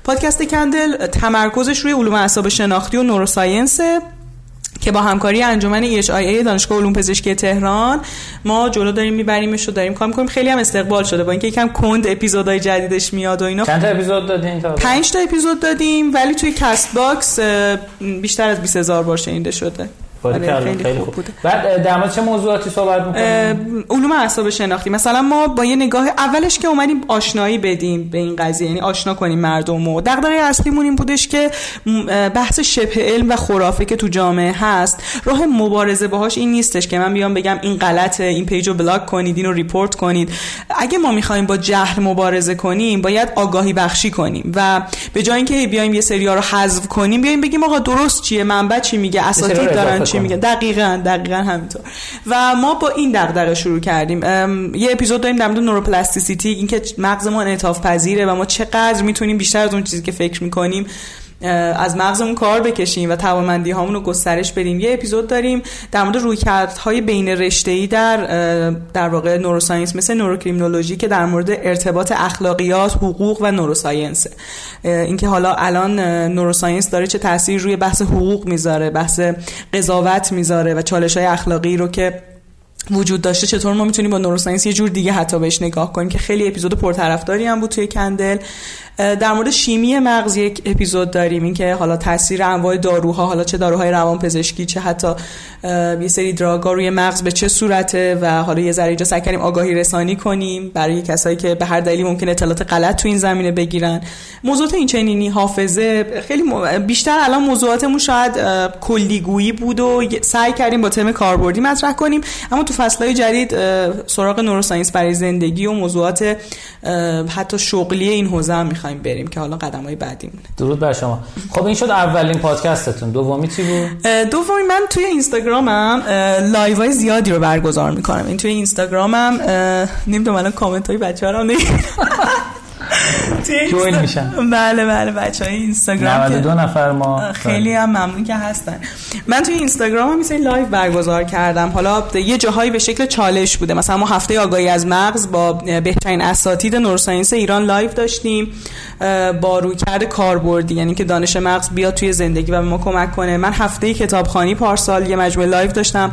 پادکست کندل تمرکزش روی علوم اعصاب شناختی و نوروساینس که با همکاری انجمن HIA دانشگاه علوم پزشکی تهران ما جلو داریم میبریمش و داریم کار می‌کنیم. خیلی هم استقبال شده، با اینکه یکم کند اپیزودهای جدیدش میاد و اینا. چند تا اپیزود دادین؟ 5 تا اپیزود دادیم، ولی توی کست باکس بیشتر از 20000 بار شنیده شده. خیلی خوب بود. بعد در مورد چه موضوعاتی صحبت می‌کنیم؟ علوم اعصاب شناختی. مثلا ما با یه نگاه اولش که اومدیم آشنایی بدیم به این قضیه، یعنی آشنا کنیم مردمو. دغدغه اصلیمون این بودش که بحث شبه علم و خرافه که تو جامعه هست، راه مبارزه باهاش این نیستش که من بیام بگم این غلطه، این پیجو بلاک کنید، اینو ریپورت کنید. اگه ما می‌خوایم با جهل مبارزه کنیم، باید آگاهی بخشی کنیم و به جای اینکه بیایم یه سری‌ها رو حذف کنیم، بیایم بگیم آقا درست چیه، منبع چی میگه، اساتید دارن چی میگه. دقیقاً همینطور. و ما با این دغدغه شروع کردیم. یه اپیزود داریم در مورد نوروپلاستیسیتی، اینکه مغز ما انعطاف پذیره و ما چقدر میتونیم بیشتر از اون چیزی که فکر میکنیم از مغزمون کار بکشیم و توانمندی هامون رو گسترش بدیم. یه اپیزود داریم در مورد رویکردهای بین رشته‌ای در واقع نوروساینس، مثل نوروکریمینولوژی که در مورد ارتباط اخلاقیات، حقوق و نوروساینس. اینکه حالا الان نوروساینس داره چه تأثیری روی بحث حقوق میذاره، بحث قضاوت میذاره و چالش‌های اخلاقی رو که وجود داشته چطور ما میتونیم با نوروساینس یه جور دیگه حتی بهش نگاه کنیم، که خیلی اپیزود پرطرفداری هم بود توی کندل. در مورد شیمی مغز یک اپیزود داریم، این که حالا تاثیر انواع داروها، حالا چه داروهای روانپزشکی چه حتی یه سری دراگا روی مغز به چه صورته، و حالا یه ذره اینجا سعی کردیم آگاهی رسانی کنیم برای کسایی که به هر دلیلی ممکن اطلاعات غلط تو این زمینه بگیرن. موضوعات این چنینی، حافظه، خیلی بیشتر الان موضوعاتمون شاید کلیگویی بود و سعی کردیم با تم کاربردی مطرح کنیم، اما تو فصل‌های جدید سراغ نوروساینس برای زندگی و موضوعات حتی شغلی این حوزه هم می‌خوایم بریم که حالا قدم‌های بعدیمونه. درود بر شما. خب این شد اولین پادکستتون. دومی چی بود؟ دومی من توی اینستاگرامم لایوهای زیادی رو برگزار می‌کنم. این توی اینستاگرامم نمی‌دونم الان کامنت‌های بچه‌ها رو نمی‌دونم جوین میشن. بله بله بچه‌های اینستاگرام 92 نفر ما خیلی هم ممنون که هستن. من توی اینستاگرام هم مثلا لایو برگزار کردم، حالا یه جاهایی به شکل چالش بوده، مثلا ما هفته آگاهی از مغز با بهترین اساتید نوروساینس ایران لایو داشتیم با رویکرد کاربردی، یعنی که دانش مغز بیاد توی زندگی و به ما کمک کنه. من هفته کتابخوانی پارسال یه مجموعه لایو داشتم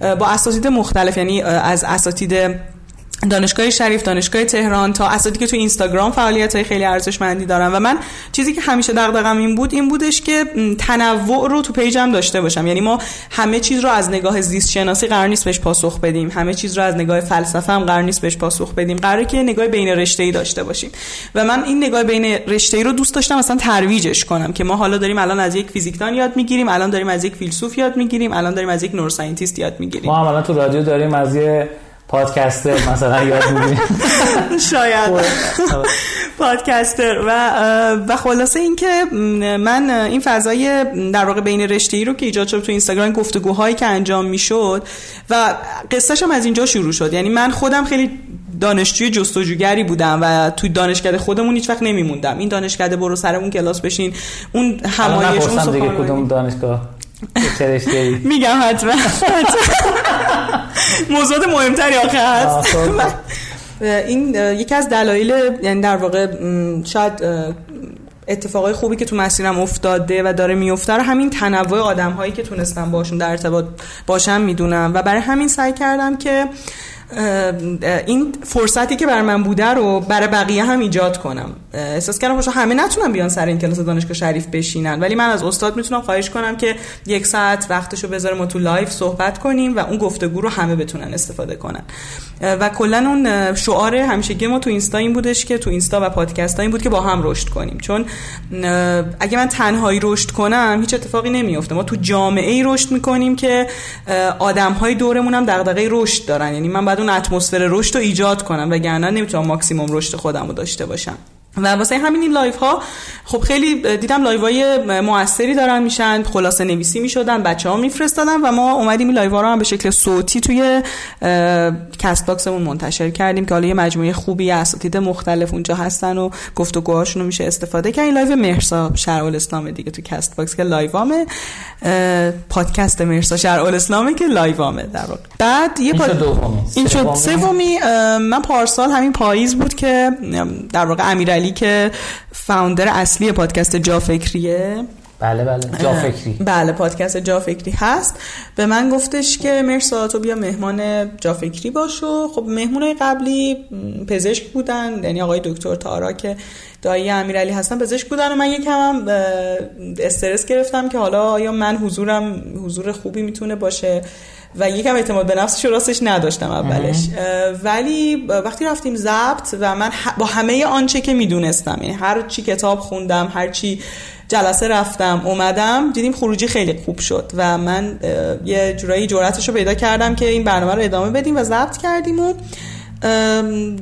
با اساتید مختلف، یعنی از اساتید دانشگاه شریف، دانشگاه تهران تا اساتیدی که تو اینستاگرام فعالیت‌های خیلی ارزشمندی دارن. و من چیزی که همیشه دغدغه‌م این بودش که تنوع رو تو پیجم داشته باشم، یعنی ما همه چیز رو از نگاه زیست شناسی قرار نیست بهش پاسخ بدیم، همه چیز رو از نگاه فلسفه هم قرار نیست بهش پاسخ بدیم، قراره که نگاه بین رشته‌ای داشته باشیم. و من این نگاه بین رشته‌ای رو دوست داشتم مثلا ترویجش کنم، که ما حالا داریم الان از یک فیزیکدان یاد می‌گیریم، الان داریم از یک فیلسوف یاد می‌گیریم، الان داریم از یک نوروساینتیست یاد می‌گیریم، ما الان تو رادیو داریم از یه پادکستر مثلا یاد می‌گیریم، شاید پادکستر. و خلاصه این که من این فضای در واقع بین رشته‌ای رو که ایجاد شد تو اینستاگرام، گفتگوهایی که انجام می‌شد و قصه‌شم از اینجا شروع شد. یعنی من خودم خیلی دانشجوی جستجوگری بودم و توی دانشکده خودمون هیچ وقت نمی‌موندم، این دانشکده برو سر اون کلاس بشین، اون همایش اون دیگه کدوم دانشگاه میگم حتما موضوع مهمتری آخه هست. این یکی از دلایل، یعنی در واقع شاید اتفاقای خوبی که تو مسیرم افتاده و داره میفته رو همین تنوع آدم‌هایی که تونستم باشون در ارتباط باشم میدونم، و برای همین سعی کردم که این فرصتی که بر من بوده رو برای بقیه هم ایجاد کنم. احساس کردم که همه نتونن بیان سر این کلاس دانشگاه شریف بشینن، ولی من از استاد میتونم خواهش کنم که یک ساعت وقتشو بذاره ما تو لایف صحبت کنیم و اون گفتگو رو همه بتونن استفاده کنن. و کلا اون شعار همیشگی ما تو اینستا این بودش که تو اینستا و پادکست ها این بود که با هم رشد کنیم، چون اگه من تنهایی رشد کنم هیچ اتفاقی نمیفته. ما تو جامعه‌ای رشد میکنیم که آدم‌های دورمون هم دغدغه رشد دارن، یعنی من اون اتمسفر رشد رو ایجاد کنم، وگرنه نمیتونم ماکسیموم رشد خودم رو داشته باشم. و واسه همین این لایف ها خب خیلی دیدم لایو های موثری دارن میشن، خلاصه نویسی میشدن، بچه‌ها میفرستادن و ما اومدیم این لایو ها رو هم به شکل صوتی توی کست باکسمون منتشر کردیم که حالا یه مجموعه خوبی اساتید مختلف اونجا هستن و گفتگوهاشون رو میشه استفاده کرد. این لایو مهرسا شرع‌الاسلام دیگه تو کست باکس که لایوامه، پادکست مهرسا شرع‌الاسلام که لایوامه در واقع. بعد یه این شد سومی. من پارسال همین پاییز بود که در واقع امیرعلی که فاوندر اصلی پادکست جا فکریه، بله جا فکری، بله پادکست جا فکری هست، به من گفتش که مهرسا تو بیا مهمان جا فکری باش. و خب مهمونای قبلی پزشک بودن، یعنی آقای دکتر تارا که دایی امیرعلی هستن پزشک بودن و من یکم استرس گرفتم که حالا آیا من حضور خوبی میتونه باشه و یکم اعتماد به نفسش راستش نداشتم اولش، ولی وقتی رفتیم ضبط و من با همه آنچه که میدونستم، یعنی هر چی کتاب خوندم، هر چی جلسه رفتم اومدم، دیدیم خروجی خیلی خوب شد و من یه جورایی جرأتشو پیدا کردم که این برنامه رو ادامه بدیم و ضبط کردیم و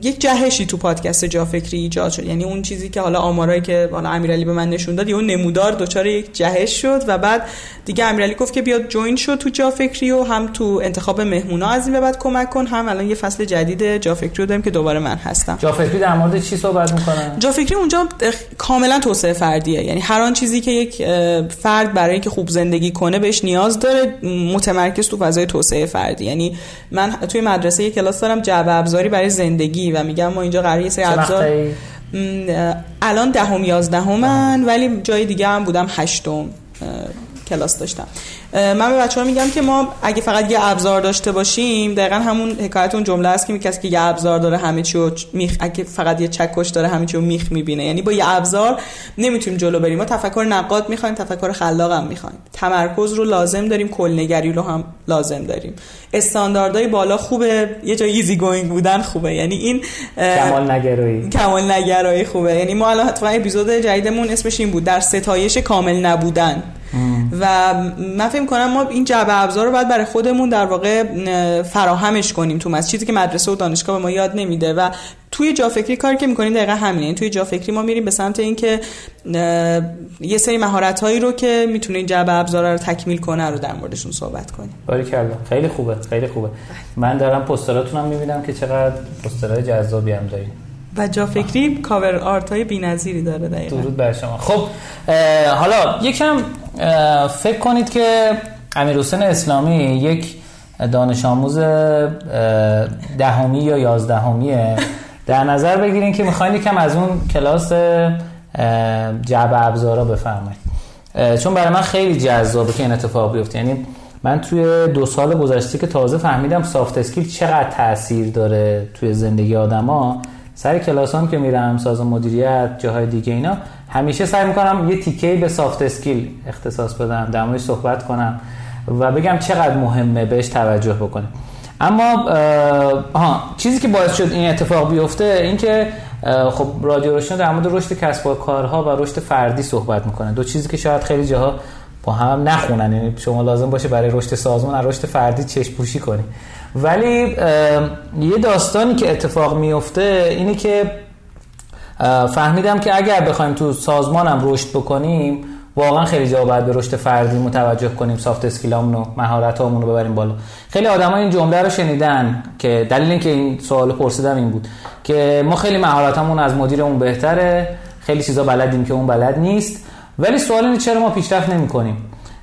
یک جهشی تو پادکست جا فکری ایجاد شد. یعنی اون چیزی که حالا آمارایی که حالا امیرعلی به من نشون داد، اون نمودار دچار یک جهش شد و بعد دیگه امیرعلی گفت که بیاد جوین شو تو جا فکری و هم تو انتخاب مهمونا از این به بعد کمک کن، هم الان یه فصل جدید جا فکری رو داریم که دوباره من هستم. جا فکری در مورد چی صحبت می‌کنه؟ جا فکری اونجا کاملا توسعه فردیه، یعنی هر آن چیزی که یک فرد برای اینکه خوب زندگی کنه بهش نیاز داره متمرکز تو فضای توسعه فردی. یعنی من توی مدرسه یه کلاس دارم جعبه ابزاری برای زندگی و میگم ما اینجا قراره یه سری ابزار، الان دهم 11من ولی جای دیگه هم بودم 8م کلاس داشتم، من به بچه‌ها میگم که ما اگه فقط یه ابزار داشته باشیم، دقیقاً همون حکایت اون جمله است که کسی که یه ابزار داره همه چی رو میخ، اگه فقط یه چکش داره همه چی رو میخ میبینه. یعنی با یه ابزار نمیتونیم جلو بریم، ما تفکر نقاد میخوایم، تفکر خلاق هم میخوایم، تمرکز رو لازم داریم، کلنگری رو هم لازم داریم، استانداردهای بالا خوبه، یه جای ایزی گوینگ بودن خوبه، یعنی این کمال نگرایی خوبه. یعنی ما الان تو اپیزود جدیدمون اسمش این بود، در ستایش کامل نبودن. و من فکر می‌کنم ما این جعبه ابزار رو باید برای خودمون در واقع فراهمش کنیم، تو از چیزی که مدرسه و دانشگاه به ما یاد نمیده. و توی جا فکری کاری که می‌کنیم دقیقاً همینه، توی جا فکری ما میریم به سمت اینکه یه سری مهارت‌هایی رو که می‌تونه این جعبه ابزارا رو تکمیل کنه رو در موردشون صحبت کنیم. باریکلا، خیلی خوبه، خیلی خوبه. من دارم پوستراتونم می‌بینم که چقدر پوسترای جذابی هم دارین. و جافکری کاور آرت‌های بی‌نظیری داره. دقیقاً. درود بر شما. خب حالا یکم فکر کنید که امیرحسین اسلامی یک دانش آموز دهمی یا یازدهمیه، در نظر بگیرین که میخواین یکم از اون کلاس جعبه ابزارا بفرمایید، چون برای من خیلی جذابه که این اتفاق بیفته. یعنی من توی 2 سال گذشته که تازه فهمیدم سافت اسکیل چقدر تأثیر داره توی زندگی آدما، سر کلاسام که میرم، سازمان مدیریت، جاهای دیگه اینا، همیشه سعی میکنم یه تیکه‌ای به سافت اسکیل اختصاص بدم، در موردش صحبت کنم و بگم چقدر مهمه بهش توجه بکنیم. اما چیزی که باعث شد این اتفاق بیفته این که خب رادیو رشدینو در مورد رشد کسب و کارها و رشد فردی صحبت میکنه، دو چیزی که شاید خیلی جاها با هم نخونن. یعنی شما لازم باشه برای رشد سازمان از رشد فردی چشم‌پوشی کنی، ولی یه داستانی که اتفاق میفته اینه که فهمیدم که اگر بخوایم تو سازمانم رشد بکنیم واقعا خیلی جا باید به رشد فردی متوجه کنیم، سافت اسکیلامونو، مهارتامونو ببریم بالا. خیلی آدما این جمله رو شنیدن، که دلیل اینکه این سوالو پرسیدم این بود که ما خیلی مهارتامون از مدیرمون بهتره، خیلی چیزا بلدیم که اون بلد نیست، ولی سوال اینه چرا ما پیشرفت نمی‌کنیم.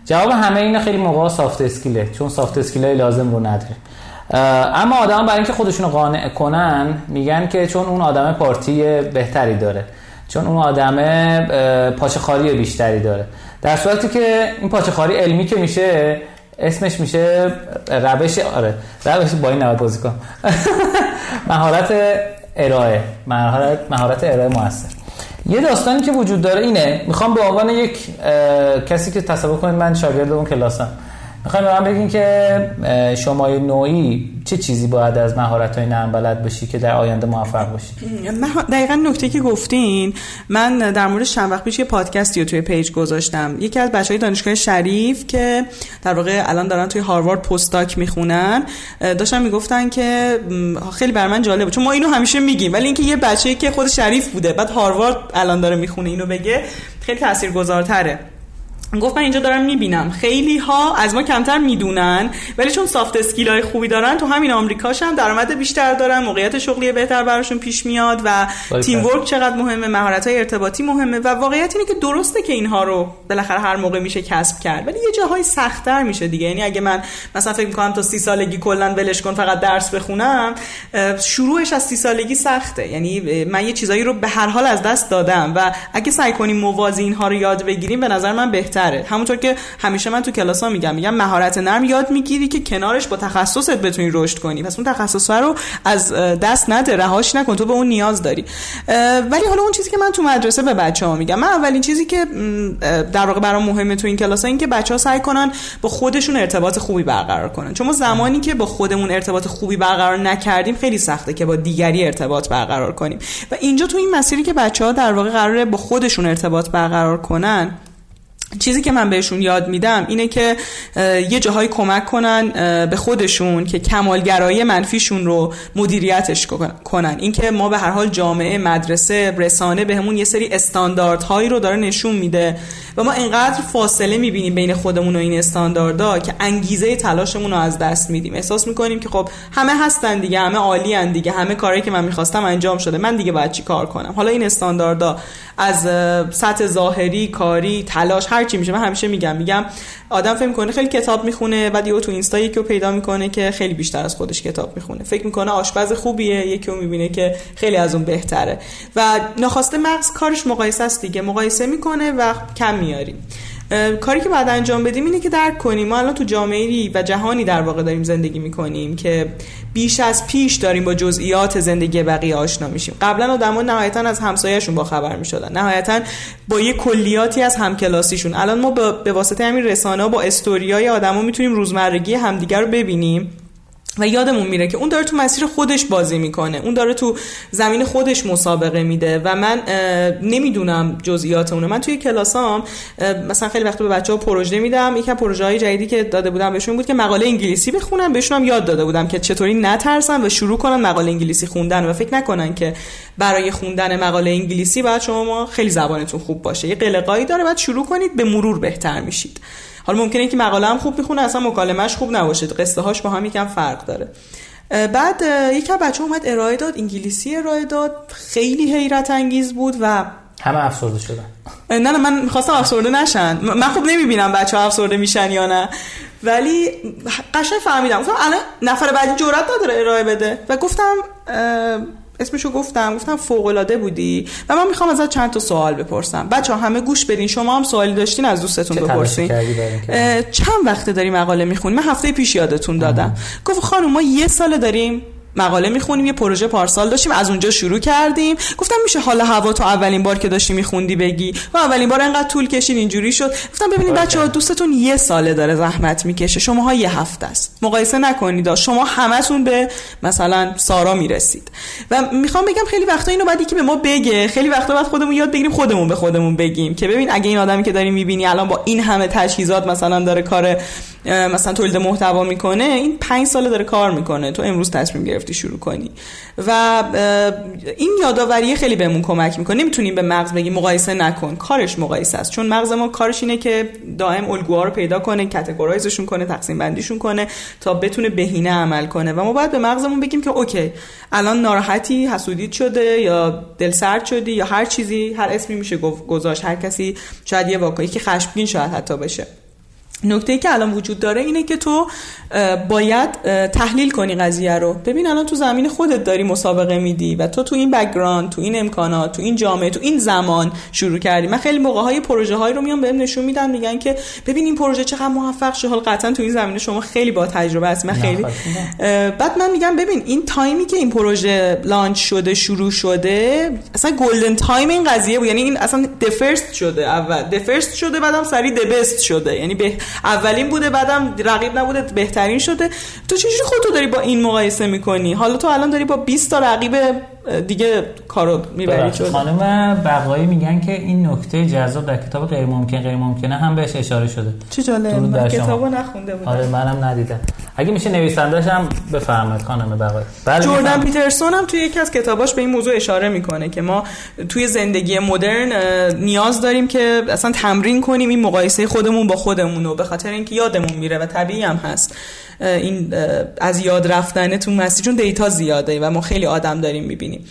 جواب همه اینا خیلی موقعا سافت اسکیله، چون سافت اسکیلای لازم رو نداره. اما آدما برای اینکه خودشونو قانع کنن میگن که چون اون آدم پارتی بهتری داره، چون اون آدمه پاچه‌خواری بیشتری داره، در صورتی که این پاچه‌خواری علمی که میشه اسمش میشه روش با این نوع بازی کن مهارت ارائه مؤثر. یه داستانی که وجود داره اینه، میخوام به عنوان یک کسی که تصور کنید من شاگرد اون کلاسم، میخوام به من بگین که شمای نوعی چه چیزی باید از مهارت‌های نرم بلد بشی که در آینده موفق بشی؟ دقیقاً نکته که گفتین، من در مورد چند وقت پیش یه پادکستی رو توی پیج گذاشتم. یکی از بچهای دانشگاه شریف که در واقع الان دارن توی هاروارد پستاک میخونن، داشتن میگفتن که خیلی بر من جالب بود، چون ما اینو همیشه میگیم، ولی اینکه یه بچه‌ای که خود شریف بوده بعد هاروارد الان داره میخونه اینو بگه خیلی تاثیرگذارتره. گفت من اینجا دارم میبینم خیلی ها از ما کمتر میدونن، ولی چون سافت اسکیل های خوبی دارن تو همین آمریکاش هم درآمد بیشتر دارن، موقعیت شغلی بهتر براشون پیش میاد و تیم ورک چقدر مهمه، مهارت های ارتباطی مهمه. و واقعیت اینه که درسته که اینها رو بالاخره هر موقع میشه کسب کرد، ولی یه جاهای سخت‌تر میشه دیگه. یعنی اگه من مثلا فکر می‌کنم تا 30 سالگی کلاً ولش کن فقط درس بخونم، شروعش از 30 سالگی سخته. یعنی من یه چیزایی رو به هر حال از دست دادم و اگه سعی کنیم موازی اینها رو یاد بگیریم به نظر من بهتره. همونطور که همیشه من تو کلاس‌ها میگم مهارت نرم یاد میگیری که کنارش با تخصصت بتونی رشد کنی، پس اون تخصص رو از دست نده، رهاش نکن، تو به اون نیاز داری. ولی حالا اون چیزی که من تو مدرسه به بچه‌ها میگم، من اولین چیزی که در واقع برام مهمه تو این کلاس‌ها این که بچه‌ها سعی کنن با خودشون ارتباط خوبی برقرار کنن، چون ما زمانی که با خودمون ارتباط خوبی برقرار نکردیم خیلی سخته که با دیگری ارتباط برقرار کنیم. و اینجا تو این مسیری که بچه‌ها در واقع قراره با خودشون ارتباط برقرار کنن، چیزی که من بهشون یاد میدم اینه که یه جاهایی کمک کنن به خودشون که کمالگرایی منفیشون رو مدیریتش کنن. اینکه ما به هر حال جامعه، مدرسه، رسانه بهمون یه سری استانداردهایی رو داره نشون میده و ما اینقدر فاصله میبینیم بین خودمون و این استانداردها که انگیزه تلاشمون رو از دست میدیم. احساس میکنیم که خب همه هستن دیگه، همه عالی ان دیگه، همه کاری که من میخواستم انجام شده، من دیگه باید چیکار کنم؟ حالا این استانداردها از سطح ظاهری، کاری، تلاش هرچی میشه. من همیشه میگم آدم فکر میکنه خیلی کتاب میخونه، بعد یهو تو اینستا یکی رو پیدا میکنه که خیلی بیشتر از خودش کتاب میخونه، فکر میکنه آشپز خوبیه، یکی رو میبینه که خیلی از اون بهتره و ناخواسته مغز کارش مقایسه است دیگه، مقایسه میکنه و کم میاری. کاری که بعد انجام بدیم اینه که درک کنیم ما الان تو جامعه‌ای و جهانی در واقع داریم زندگی میکنیم که بیش از پیش داریم با جزئیات زندگی بقیه آشنا میشیم. قبلا آدما نهایتاً از همسایه‌شون باخبر میشدن، نهایتاً با یه کلیاتی از همکلاسیشون. الان ما به واسطه همین رسانه‌ها با استوریای آدما میتونیم روزمرگی همدیگر رو ببینیم و یادمون میره که اون داره تو مسیر خودش بازی میکنه، اون داره تو زمین خودش مسابقه میده و من نمیدونم جزئیات اونو. من توی کلاسام مثلا خیلی وقت به بچه‌ها پروژه میدم، یکم پروژه‌های جدیدی که داده بودم بهشون بود که مقاله انگلیسی بخونن، بهشون هم یاد داده بودم که چطوری نترسن و شروع کنن مقاله انگلیسی خوندن و فکر نکنن که برای خوندن مقاله انگلیسی باید شما خیلی زبانتون خوب باشه. یه قلقایی داره، بعد شروع کنید، به مرور بهتر میشید. حالا ممکنه که مقاله هم خوب میخونه اصلا مکالمه‌اش خوب نباشه، قصه هاش با هم یکم فرق داره. بعد یکی از بچه‌ها اومد ارائه داد، انگلیسی ارائه داد، خیلی حیرت انگیز بود و همه افسرده شدن. نه من می‌خواستم افسرده نشن، من خوب نمی‌بینم بچه‌ها افسرده میشن یا نه، ولی قشنگ فهمیدم. گفتم الان نفر بعدی جرأت نداره ارائه بده و گفتم اسمشو گفتم فوق‌العاده بودی و من میخوام ازت چند تا سوال بپرسم. بچه همه گوش بدین، شما هم سوالی داشتین از دوستتون بپرسین. چند وقته داری مقاله میخونی؟ من هفته پیش یادتون دادم. گفت خانم ما یه سال داریم مقاله میخونیم، یه پروژه پارسال داشتیم از اونجا شروع کردیم. گفتم میشه حالا هوا تو اولین بار که داشتی میخوندی بگی؟ و اولین بار انقدر طول کشید اینجوری شد. گفتم ببینید بچه‌ها دوستتون یه ساله داره زحمت میکشه، شماها یه هفته است، مقایسه نکنید، شما همتون به مثلا سارا میرسید. و میخوام بگم خیلی وقتا اینو بعد یکی به ما بگه، خیلی وقتا بعد خودمون یاد بگیریم خودمون به خودمون بگیم که ببین اگه این آدمی که داری میبینی الان با این همه تجهیزات مثلا داره کار مثلا تولید محتوا میکنه، این 5 ساله داره کار میکنه، تو امروز تصمیم گرفتی شروع کنی. و این یادآوری خیلی بهمون کمک میکنه. نمیتونیم به مغز بگیم مقایسه نکن، کارش مقایسه است، چون مغز ما کارش اینه که دائم الگوها رو پیدا کنه، کاتگورایزشون کنه، تقسیم بندیشون کنه تا بتونه بهینه عمل کنه. و ما باید به مغزمون بگیم که اوکی الان ناراحتی، حسودیت شده یا دلسرد شدی یا هر چیزی، هر اسمی میشه گذاشت، هر کسی شاید یه واقعی که خشمگین شاید حتی بشه. نکته ای که الان وجود داره اینه که تو باید تحلیل کنی قضیه رو. ببین الان تو زمین خودت داری مسابقه میدی و تو این بک‌گراند، تو این امکانات، تو این جامعه، تو این زمان شروع کردی. من خیلی موقع‌های پروژه‌هایی رو میام بهم نشون میدن، میگن که ببین این پروژه چقدر موفق شد، حالا قطعا تو این زمینه شما خیلی با تجربه هست. من خیلی بعد من میگم ببین این تایمی که این پروژه لانچ شده، شروع شده، اصلا گلدن تایم این قضیه بود، یعنی این اصلا دفرست شده، اول دفرست شده، بعدم سری دبست شده، یعنی به اولین بوده بعدم رقیب نبوده بهترین شده. تو چجوری خودتو داری با این مقایسه میکنی؟ حالا تو الان داری با 20 تا رقیب دیگه کارو میبری. چون خانم بقایی میگن که این نکته جذاب در کتاب غیر ممکنه هم بهش اشاره شده. چه جالب، کتابو نخونده بودم. آره منم ندیدم. اگه میشه نویسنده‌اش هم بفرمایید خانم بقایی. بله جردن پیترسون هم توی یکی از کتاباش به این موضوع اشاره میکنه که ما توی زندگی مدرن نیاز داریم که اصلا تمرین کنیم این مقایسه خودمون با خودمونو، به خاطر اینکه یادمون میره و طبیعی هم هست این از یاد رفتن تو مسیج، چون دیتا زیاده و ما خیلی آدم داریم میبینیم.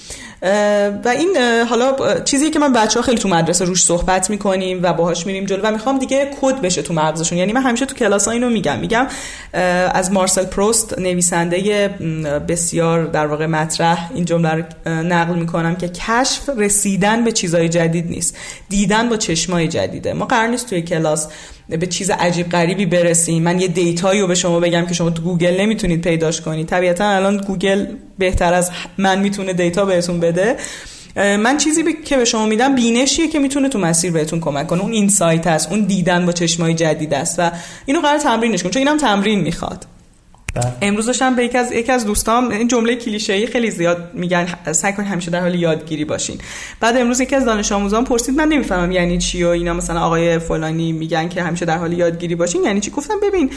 و این حالا چیزی که من بچه‌ها خیلی تو مدرسه روش صحبت میکنیم و باهاش میریم جلو و میخوام دیگه کد بشه تو مغزشون. یعنی من همیشه تو کلاس‌ها اینو میگم از مارسل پروست نویسنده بسیار در واقع مطرح این جمله رو نقل میکنم که کشف رسیدن به چیزهای جدید نیست، دیدن با چشمای جدیده. ما قرار نیست توی کلاس به چیز عجیب غریبی برسیم. من یه دیتایی رو به شما بگم که شما تو گوگل نمیتونید پیداش کنید. طبیعتا الان گوگل بهتر از من میتونه دیتا بهتون بده. من چیزی که به شما میدم بینشیه که میتونه تو مسیر بهتون کمک کنه. اون اینسایت است، اون دیدن با چشمای جدید است و اینو قرار تمرینش کنید، چون اینم تمرین میخواد. امروز داشتم به یک از دوستام، این جمله کلیشه‌ای خیلی زیاد میگن سعی کن همیشه در حال یادگیری باشین. بعد امروز یکی از دانش آموزان پرسید من نمیفهمم یعنی چی و اینا، مثلا آقای فلانی میگن که همیشه در حال یادگیری باشین یعنی چی؟ گفتم ببین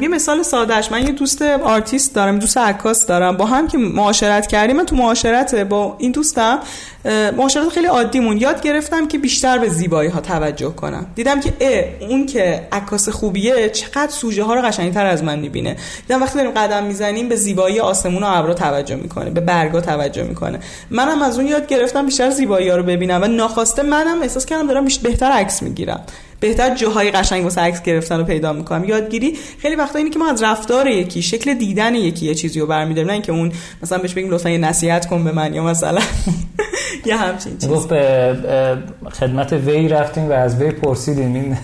یه مثال سادهش، من یه دوست آرتیست دارم، دوست عکاس دارم، با هم که معاشرت کردیم، من تو معاشرت با این دوستم معاشرت خیلی عادیمون یاد گرفتم که بیشتر به زیبایی‌ها توجه کنم. دیدم که اون که عکاس خوبیه چقدر سوژه‌ها رو قشنگ‌تر از من می‌بینه. وقتی داریم قدم میزنیم به زیبایی آسمون و ابرو توجه میکنه، به برگا توجه میکنه. منم از اون یاد گرفتم بیشتر زیبایی‌ها رو ببینم و ناخواسته منم احساس کردم دارم بهتر عکس میگیرم، بهتر جاهای قشنگ واسه عکس گرفتن رو پیدا میکنم. یادگیری خیلی وقتا اینه که ما از رفتار یکی، شکل دیدن یکی یه چیزی رو برمی‌داریم، نه اینکه اون مثلا بهش بگیم لطفاً یه نصیحت کن به من یا مثلا یه همچین چیز. گفت خدمت وی رفتیم و از وی پرسیدیم این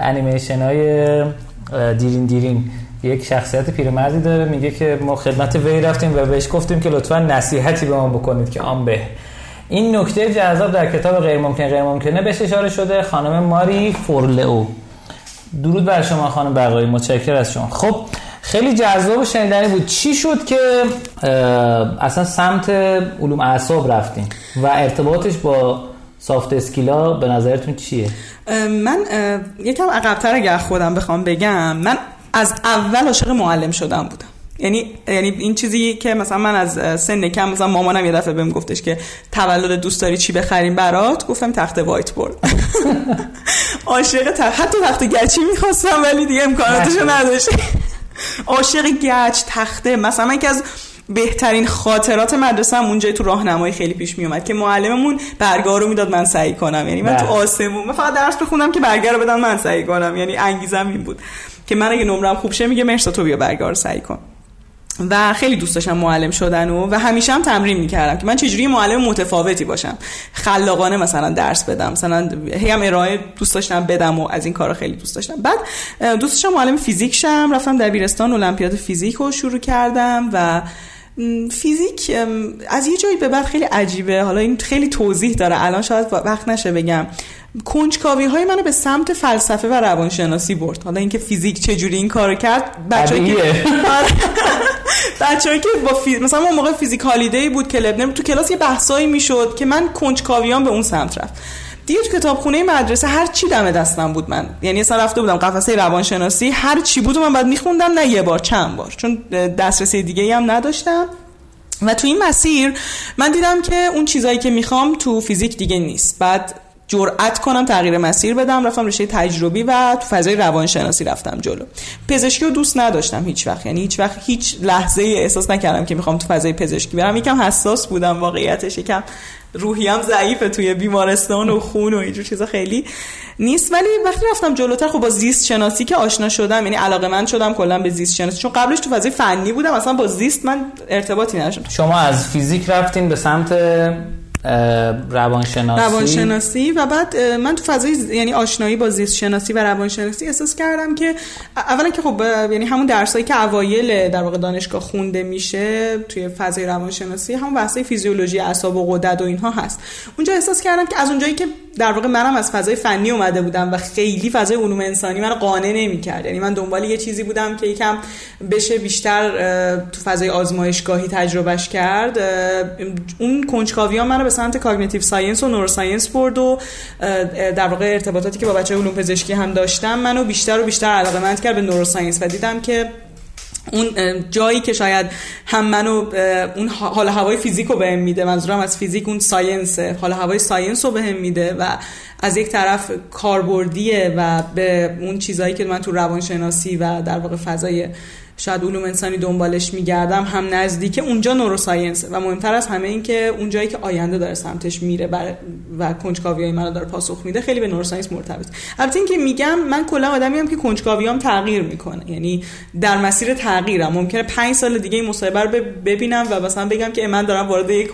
انیمیشن‌های دیرین یک شخصیت پیرمردی داره، میگه که ما خدمت وی رفتیم و بهش گفتیم که لطفاً نصیحتی به ما بکنید که آن به. این نکته جذاب در کتاب غیر ممکنه بهش اشاره شده. خانم ماری فورلئو، درود بر شما خانم بقایی، متشکرم از شما. خب خیلی جذاب و شنیدنی بود. چی شد که اصلا سمت علوم اعصاب رفتیم و ارتباطش با سافت اسکیلا به نظرتون چیه؟ من یکم عقب‌تر اگه خودم بخوام بگم، من از اول عاشق معلم شدن بودم. یعنی این چیزی که مثلا من از سن کم، مثلا مامانم یه دفعه بهم گفتش که تولد دوست داری چی بخریم برات؟ گفتم تخت وایت بورد. عاشق حتی تخت گچی می‌خواستم ولی دیگه امکاناتش نداشت. عاشق گچ، تخته. مثلا من که از بهترین خاطرات مدرسه هم اونجای تو راهنمایی خیلی پیش می اومد که معلممون برگه رو میداد من سعی کنم، یعنی من تو آسمون من فقط درس بخونم که برگه رو بدن من سعی کنم، یعنی انگیزم این بود که من اگه نمرم خوب شه میگه مهرسا تو بیا برگه رو سعی کن. و خیلی دوست داشتم معلم شدن و همیشه هم تمرین میکردم که من چجوری معلم متفاوتی باشم، خلاقانه مثلا درس بدم، مثلا هم ارائه دوست داشتم بدم و از این کارا خیلی دوست داشتم. بعد دوست داشتم معلم فیزیک شم، رفتم دبیرستان المپیاد فیزیک رو شروع کردم و فیزیک از یه جایی به بعد خیلی عجیبه، حالا این خیلی توضیح داره، الان شاید وقت نشه بگم، کنجکاوی‌های منو به سمت فلسفه و روانشناسی برد. حالا اینکه فیزیک چجوری این کارو کرد، بچه‌ای که با مثلا اون موقع فیزیک هالیدی بود که لبنم تو کلاس یه بحثایی میشد که من کنجکاویام به اون سمت رفت. دیگه تو کتابخونه مدرسه هر چی دم دستم بود من، یعنی اصلا رفته بودم قفسه روانشناسی، هر چی بود و من بعد میخوندم، نه یه بار چند بار، چون دسترسی دیگه‌ای هم نداشتم. و تو این مسیر من دیدم که اون چیزایی که میخوام تو فیزیک دیگه نیست. بعد جرأت کنم تغییر مسیر بدم، رفتم رشته تجربی و تو فضای روانشناسی رفتم جلو. پزشکی رو دوست نداشتم هیچ وقت، یعنی هیچ وقت هیچ لحظه احساس نکردم که میخوام تو فضای پزشکی برم. یکم حساس بودم واقعیتش، یکم روحیم ضعیفه توی بیمارستان و خون و اینجور چیزا خیلی نیست. ولی وقتی رفتم جلوتر خب با زیست شناسی که آشنا شدم، یعنی علاقه‌مند شدم کلا به زیست شناسی، چون قبلش تو فضای فنی بودم، اصلا با زیست من ارتباطی نداشتم. شما از فیزیک رفتین به سمت روانشناسی و بعد من تو فضای یعنی آشنایی با زیست شناسی و روانشناسی احساس کردم که اولا که خب یعنی همون درسایی که اوایل در واقع دانشگاه خونده میشه توی فضای روانشناسی، همون بحثای فیزیولوژی اعصاب و غدد و اینها هست. اونجا احساس کردم که از اونجایی که در واقع منم از فضای فنی اومده بودم و خیلی فضای علوم انسانی منو قانع نمی‌کرد، یعنی من دنبال یه چیزی بودم که یکم بشه بیشتر تو فضای آزمایشگاهی تجربهش کرد. اون کنجکاوی‌ها منو به سمت کاگنیتیو ساینس و نوروساینس برد و در واقع ارتباطاتی که با بچه‌های علوم پزشکی هم داشتم منو بیشتر و بیشتر علاقه‌مند کرد به نوروساینس و دیدم که اون جایی که شاید هم منو اون حال هوای فیزیکو بهم میده، منظورم از فیزیک اون ساینسه، حال هوای ساینسو بهم میده و از یک طرف کاربردیه و به اون چیزایی که من تو روانشناسی و در واقع فضای شاید علوم انسانی دنبالش میگردم هم نزدیکه، اونجا نوروساینسه و مهمتر از همه این که اون جایی که آینده داره سمتش میره و کنجکاویای منو داره پاسخ میده خیلی به نوروساینس مرتبط. البته این که میگم من کلا آدمیم که کنجکاویام تغییر میکنه، یعنی در مسیر تغییرم، ممکنه 5 سال دیگه این مصاحبه رو ببینم و مثلا بگم که من دارم وارد یک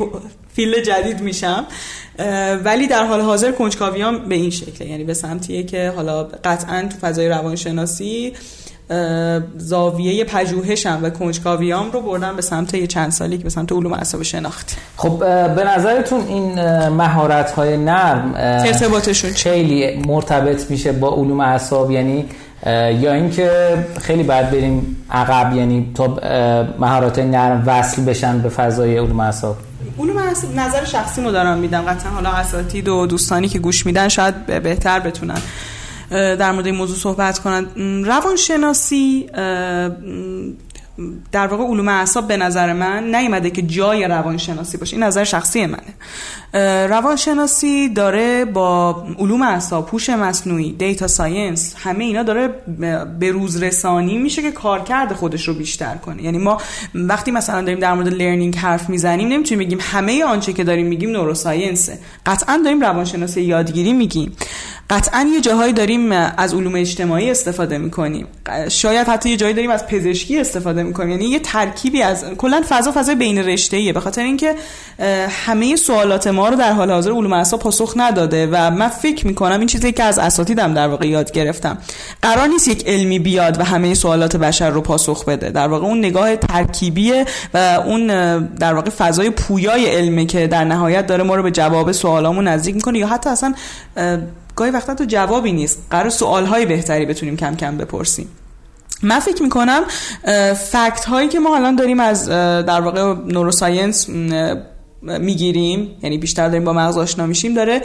فیلد جدید میشم، ولی در حال حاضر کنجکاویام به این شکله، یعنی به سمتیه که حالا قطعاً تو فضای روانشناسی زاویه پژوهشم و کنجکاویام رو بردم به سمت یه چند سالی که به سمت علوم اعصاب شناخت. خب به نظرتون این مهارت‌های نرم ارتباطشون خیلی مرتبط میشه با علوم اعصاب، یعنی یا اینکه خیلی باید بریم عقب، یعنی تا مهارت‌های نرم وصل بشن به فضای علوم اعصاب؟ علوم اعصاب نظر شخصی رو دارم میدم، قطعا حالا اساتید و دوستانی که گوش میدن شاید بهتر بتونن در مورد این موضوع صحبت کنند. روانشناسی در واقع علوم اعصاب به نظر من نیامده که جای روانشناسی باشه، این نظر شخصی منه. روانشناسی داره با علوم اعصاب، هوش مصنوعی، دیتا ساینس، همه اینا داره به روز رسانی میشه که کارکرد خودش رو بیشتر کنه. یعنی ما وقتی مثلا داریم در مورد لرنینگ حرف میزنیم نمیتونیم بگیم همه آنچه که داریم میگیم نوروساینسه، قطعا داریم روانشناسی یادگیری میگیم، قطعا یه جاهایی داریم از علوم اجتماعی استفاده میکنیم، شاید حتی یه جایی داریم از پزشکی استفاده میکنیم. یعنی یه ترکیبی از کلا فضای بین رشته‌ایه، به خاطر اینکه همه سوالات ما رو در حال حاضر علوم اعصاب پاسخ نداده و من فکر میکنم این چیزی که از اساتیدم در واقع یاد گرفتم، قرار نیست یک علمی بیاد و همه سوالات بشر رو پاسخ بده. در واقع اون نگاه ترکیبیه و اون در واقع فضای پویای علمه که در نهایت داره ما رو به جواب سوالامون نزدیک میکنه، یا حتی اصلا گاهی وقتا تو جوابی نیست، قرار سوالهای بهتری بتونیم کم کم بپرسیم. من فکر میکنم فکت هایی که ما الان داریم از در واقع نوروساینس میگیریم، یعنی بیشتر داریم با مغز آشنا میشیم، داره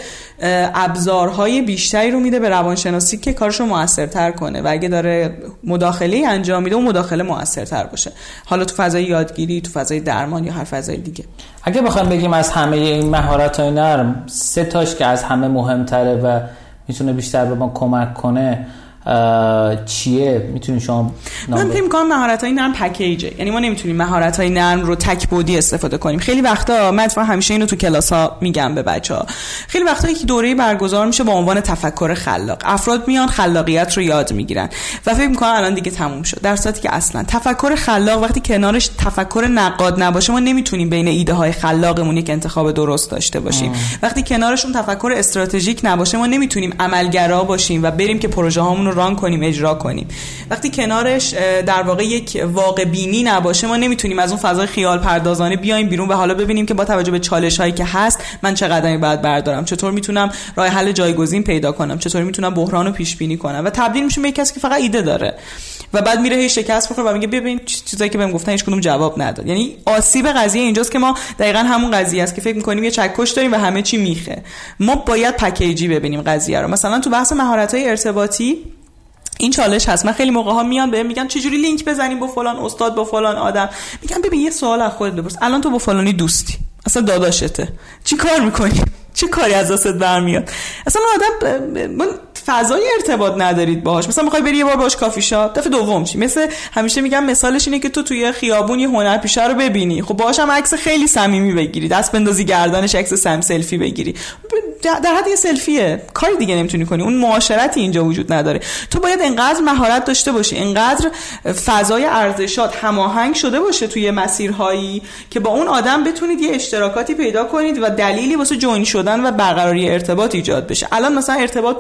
ابزارهای بیشتری رو میده به روانشناسی که کارش رو موثرتر کنه و اگه داره مداخله انجام میده اون مداخله موثرتر باشه، حالا تو فضای یادگیری، تو فضای درمان یا هر فضای دیگه. اگه بخوام بگیم از همه این مهارت‌های نرم 3 تاش که از همه مهمتره و میتونه بیشتر به ما کمک کنه، چیه؟ میتونین شما من فکر می‌کنم مهارت‌های نرم پکیجه، یعنی ما نمیتونیم مهارت‌های نرم رو تک بودی استفاده کنیم. خیلی وقتا من اتفاقا همیشه اینو تو کلاس‌ها میگم به بچه‌ها، خیلی وقتا یک دوره برگزار میشه با عنوان تفکر خلاق، افراد میان خلاقیت رو یاد میگیرن و فکر می‌کنن الان دیگه تموم شد، در صورتی که اصلا تفکر خلاق وقتی کنارش تفکر نقاد نباشه ما نمیتونیم بین ایده‌های خلاقمون یک انتخاب درست داشته باشیم. وقتی کنارشون تفکر استراتژیک نباشه ما نمیتونیم عملگرا باشیم و بریم که پروژه‌هامون ران کنیم، اجرا کنیم. وقتی کنارش در واقع یک واقع بینی نباشه ما نمیتونیم از اون فضای خیال پردازانه بیایم بیرون و حالا ببینیم که با توجه به چالش هایی که هست من چه قدمی باید بردارم، چطور میتونم راه حل جایگزین پیدا کنم، چطور میتونم بحران رو پیش بینی کنم. و تبدیل میشیم به کسی که فقط ایده داره و بعد میره هی شکست میخوره و میگه ببین چیزایی که بهم گفتن هیچ کدوم جواب نداد. یعنی آسیب قضیه اینجاست که ما دقیقاً همون قضیه است که فکر می‌کنیم یه چکش داریم و همه چی میخه. ما باید پکیجی ببینیم قضیه رو. مثلا تو بحث مهارت‌های ارتباطی این چالش هست. من خیلی موقع‌ها میان بهم میگن چجوری لینک بزنیم با فلان استاد، با فلان آدم. میگم ببین یه سوال از خودت بپرس، الان تو با فلانی دوستی، اصلا داداشته، چی کار می‌کنی؟ چه کاری از دست برمیاد؟ اصلا آدم من فضای ارتباط ندارید باهاش. مثلا می‌خوای بری یه بار باهاش کافی شاپ، دفعه دوم چی؟ مثلا همیشه میگم مثالش اینه که تو توی خیابون یه هنرپیشه رو ببینی، خب باهاش هم عکس خیلی صمیمی بگیری، دست بندازی گردنش، عکس سم سلفی بگیری، در حد یه سلفیه، کاری دیگه نمیتونی کنی، اون معاشرتی اینجا وجود نداره. تو باید انقدر مهارت داشته باشی، انقدر فضای ارزشات هماهنگ شده باشه توی مسیرهایی که با اون آدم بتونید یه اشتراکاتی پیدا کنید و دلیلی واسه جوین شدن و برقراری ارتباط ایجاد بشه. الان مثلا ارتباط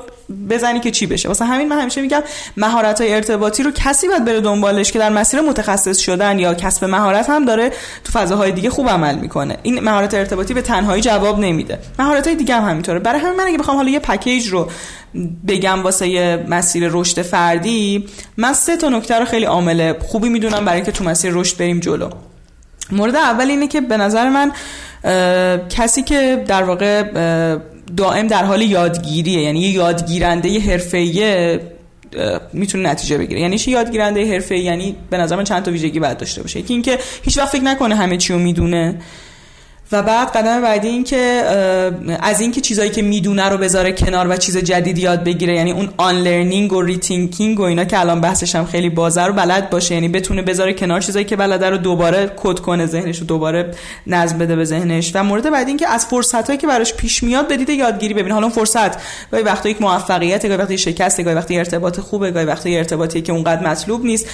بزنی که چی بشه؟ واسه همین من همیشه میگم مهارت‌های ارتباطی رو کسی باید بره دنبالش که در مسیر متخصص شدن یا کسب مهارت هم داره تو فضاهای دیگه خوب عمل میکنه. این مهارت ارتباطی به تنهایی جواب نمیده، مهارت‌های دیگه هم همینطوره. برای همین من اگه بخوام حالا یه پکیج رو بگم واسه مسیر رشد فردی، من 3 تا نکته رو خیلی عامل خوبی میدونم برای اینکه تو مسیر رشد بریم جلو. مورد اول اینه که به نظر من کسی که در واقع دائم در حال یادگیریه، یعنی یه یادگیرنده حرفه‌ای میتونه نتیجه بگیره. یعنی چه یادگیرنده حرفه‌ای؟ یعنی به نظر من چند تا ویژگی باید داشته باشه. یکی اینکه هیچ وقت فکر نکنه همه چی رو میدونه، و بعد قدم بعدی این که از این که چیزایی که میدونه رو بذاره کنار و چیز جدید یاد بگیره، یعنی اون آن لرنینگ و ریتینکینگ و اینا که الان بحثش هم خیلی بازه رو بلد باشه، یعنی بتونه بذاره کنار چیزایی که بلده رو دوباره کد کنه ذهنش، رو دوباره نظم بده به ذهنش. و مورد بعدی این که از فرصتایی که براش پیش میاد بدید یادگیری ببینه. حالا اون فرصت گاهی وقتا یک موفقیته، گاهی وقتا یک شکسته، گاهی وقتا ارتباط خوبه، گاهی وقتا ارتباطی که اونقدر مطلوب نیست.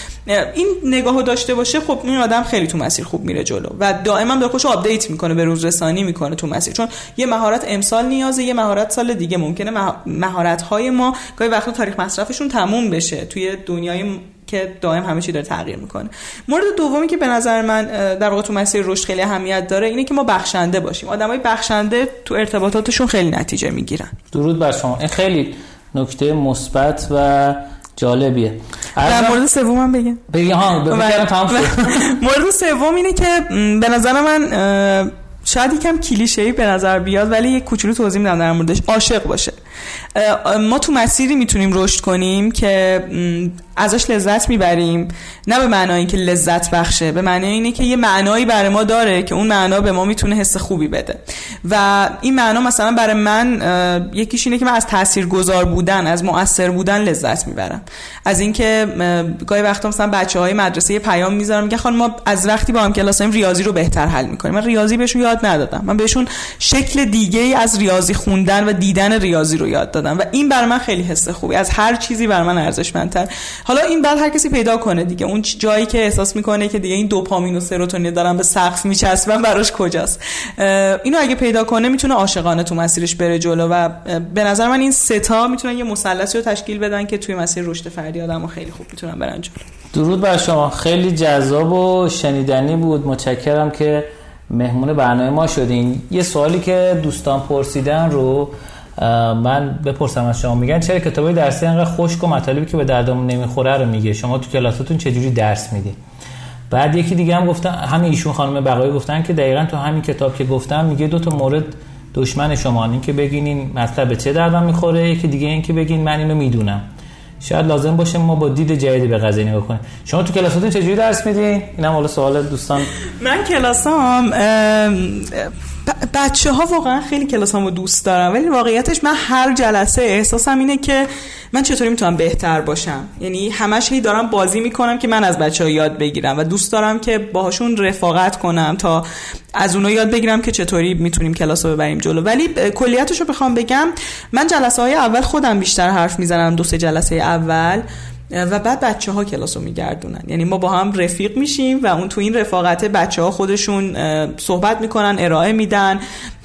این نگاهو داشته باشه خب این آدم خیلی تو مسیر خوب میره جلو و دائما داره خودش آپدیت میکنه، روز رسانی میکنه تو مسیر. چون یه مهارت امسال نیازه، یه مهارت سال دیگه ممکنه مهارت‌های ما گاهی وقتا تاریخ مصرفشون تموم بشه توی دنیای که دائم همه چی داره تغییر میکنه. مورد دومی که به نظر من در واقع تو مسیر رشد خیلی اهمیت داره اینه که ما بخشنده باشیم. آدمای بخشنده تو ارتباطاتشون خیلی نتیجه میگیرن. درود بر شما. این خیلی نکته مثبت و جالبیه. در مورد سومم بگم مورد سوم اینه که به نظر من شاید یکم کلیشه‌ای به نظر بیاد ولی یک کوچولو توضیح میدم در موردش. عاشق باشه. ما تو مسیری میتونیم رشد کنیم که ازش لذت میبریم، نه به معنای اینکه لذت بخشه، به معنای اینه که یه معنایی برای ما داره که اون معنا به ما میتونه حس خوبی بده. و این معنا مثلا برای من یکیش اینه که من از تاثیرگذار بودن، از مؤثر بودن لذت میبرم، از اینکه گاهی وقتا مثلا بچه‌های مدرسه پیام میذارم میگن خانم ما از وقتی با هم کلاسیم ریاضی رو بهتر حل میکنیم. من ریاضی بهشون یاد ندادم، من بهشون شکل دیگه‌ای از ریاضی خوندن و دیدن ریاضی رو یاد دادم و این برای من خیلی حس خوبی، از هر چیزی برای من ارزشمندتر. حالا این بعد هر کسی پیدا کنه دیگه اون جایی که احساس میکنه که دیگه این دوپامین و سروتونین دارن به سقف میچسبن براش کجاست. اینو اگه پیدا کنه میتونه عاشقانه تو مسیرش بره جلو و به نظر من این سه تا میتونن یه مثلثی رو تشکیل بدن که توی مسیر رشد فردی آدمو خیلی خوب میتونن برن جلو. درود بر شما. خیلی جذاب و شنیدنی بود. متشکرم که مهمون برنامه ما شدین. یه سوالی که دوستان پرسیدن رو من بپرسم از شما. میگن چرا کتابای درسی انقدر خشک و مطالبی که به دردمون نمیخوره رو میگه؟ شما تو کلاساتون چجوری درس میدی؟ بعد یکی دیگه هم گفتن، همین ایشون خانم بقایی گفتن که دقیقاً تو همین کتاب که گفتم میگه 2 تا مورد دشمن شما، این که بگین این مطلب به چه دردم میخوره، یکی دیگه این که بگین من اینو میدونم. شاید لازم باشه ما با دید جدید به قضیه نگاه کنیم. شما تو کلاساتون چجوری درس میدین؟ اینم حالا سوال دوستان. من کلاسام بچه‌ها واقعا خیلی کلاسامو دوست دارم، ولی واقعیتش من هر جلسه احساسم اینه که من چطوری میتونم بهتر باشم. یعنی همش هی دارم بازی میکنم که من از بچه‌ها یاد بگیرم و دوست دارم که باهاشون رفاقت کنم تا از اونها یاد بگیرم که چطوری میتونیم کلاس رو ببریم جلو. ولی کلیتش رو بخوام بگم، من جلسه‌های اول خودم بیشتر حرف میزنم، دو سه جلسه اول، و بعد بچه‌ها کلاس رو میگردونن. یعنی ما با هم رفیق میشیم و اون تو این رفاقت بچه‌ها خودشون صحبت میکنن، ارائه میدن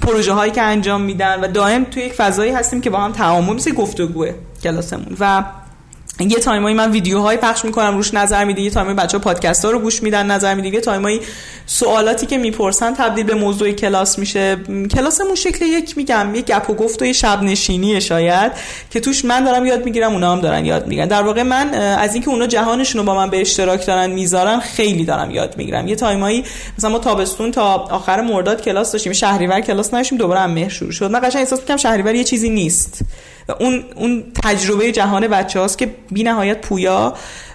پروژه هایی که انجام میدن و دائم توی یک فضایی هستیم که با هم تعامل میشه، گفتگوه کلاسمون. و یه تایمایی من ویدیوهای پخش میکنم روش نظر میده، یه تایمایی بچه‌ها پادکست‌ها رو گوش میدن نظر میده، یه تایمایی سوالاتی که میپرسن تبدیل به موضوع کلاس میشه. کلاسمون شکل یک، میگم، یک گپ و گفت و یه شب نشینیه شاید، که توش من دارم یاد میگیرم، اونا هم دارن یاد میگیرن. در واقع من از اینکه اونا جهانشون رو با من به اشتراک دارن میذارن خیلی دارم یاد میگیرم. یه تایمایی مثلا ما تابستون تا آخر مرداد کلاس داشتیم، شهریور کلاس نداشتیم، دوباره هم مهر شروع شد. من قشنگ احساس میکنم شهریور یه چیزی نیست و اون تجربه جهان بچه‌هاست که بی نهایت پویا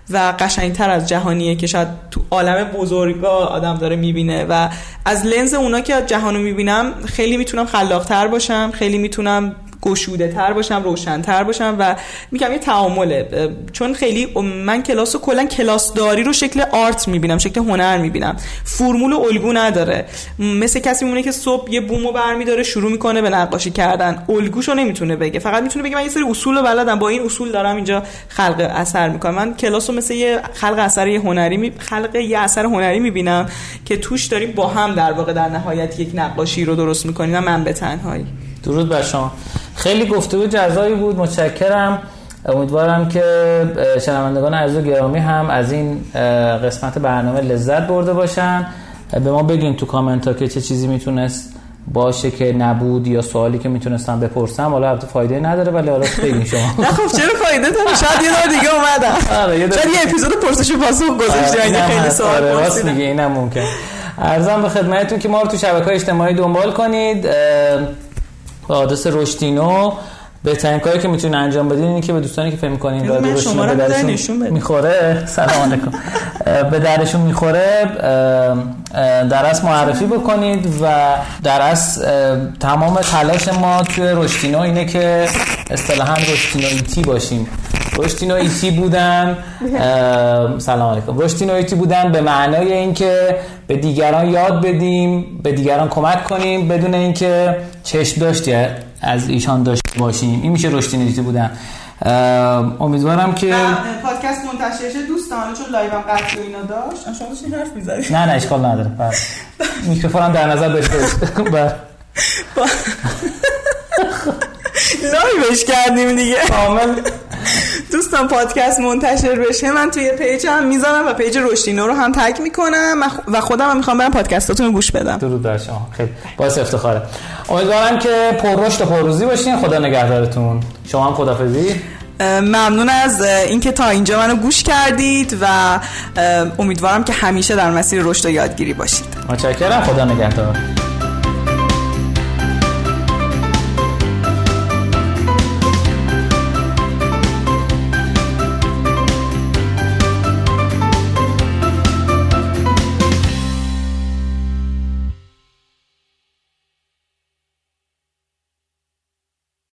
و قشنگتر از جهانیه که شاید تو عالم بزرگا آدم داره میبینه. و از لنز اونا که جهانو میبینم خیلی میتونم خلاقتر باشم، خیلی میتونم گشوده تر باشم، روشن‌تر باشم. و میگم یه تعامله، چون خیلی من کلاس و کلا کلاس داری رو شکل آرت میبینم، شکل هنر میبینم، فرمول و الگو نداره. مثل کسی میمونه که صبح یه بومو برمی‌داره شروع میکنه به نقاشی کردن، الگوشو نمیتونه بگه، فقط میتونه بگه من یه سری اصول رو بلدم، با این اصول دارم اینجا خلق اثر میکنم. من کلاسو مثل یه خلق یه اثر هنری میبینم که توش داریم با هم در واقع در نهایت یک نقاشی رو درست میکنیم، من به تنهایی. درود بر شما. خیلی گفتگو جذابی بود، متشکرم. امیدوارم که شنوندگان عزیز و گرامی هم از این قسمت برنامه لذت برده باشن. به ما بگین تو کامنت ها که چه چیزی میتونست باشه که نبود یا سوالی که میتونستم بپرسم. حالا البته فایده نداره ولی حالا بگین شما. نه خب چرا فایده داره، شاید یه بار دیگه اومدم، چرا یه اپیزود پرسش و پاسخ گذاشتین، خیلی سوال پرسیدم. میگه اینم ممکن. عرضم به خدمتتون که ما رو تو شبکه‌های اجتماعی دنبال کنید با آدرس رشدینو. بهترین کاری که میتونین انجام بدین اینه که به دوستانی که فکر می‌کنین رادیو رشدینو به درشون میخوره، سلام علیکم، به درشون میخوره در اصل معرفی بکنید. و در اصل تمام تلاش ما توی رشدینو اینه که اصطلاحاً رشدینویتی باشیم. رشدینویتی بودن، سلام علیکم، رشدینویتی بودن به معنای اینکه به دیگران یاد بدیم، به دیگران کمک کنیم بدون اینکه چشم داشتی از ایشان داشته باشیم. این میشه رشدینویتی بودن. امیدوارم که پادکست منتشر شه دوستان، چون لایو هم قطع و اینا داشت شما چی حرف می‌زنید. نه اشکال نداره، میکروفونم در نظر بگیرید. لایوش کردیم دیگه کامل. دوستان پادکست منتشر بشه من توی پیجم میذارم و پیج رشدینو رو هم تگ میکنم و خودم هم میخوام برم پادکستاتون رو گوش بدم. درود بر شما، خیلی باعث افتخاره. امیدوارم که پررشد و پرروزی باشین. خدا نگهدارتون. شما هم خدافظی. ممنون از اینکه تا اینجا منو گوش کردید و امیدوارم که همیشه در مسیر رشد و یادگیری باشید. متشکرم. خدا نگهدار.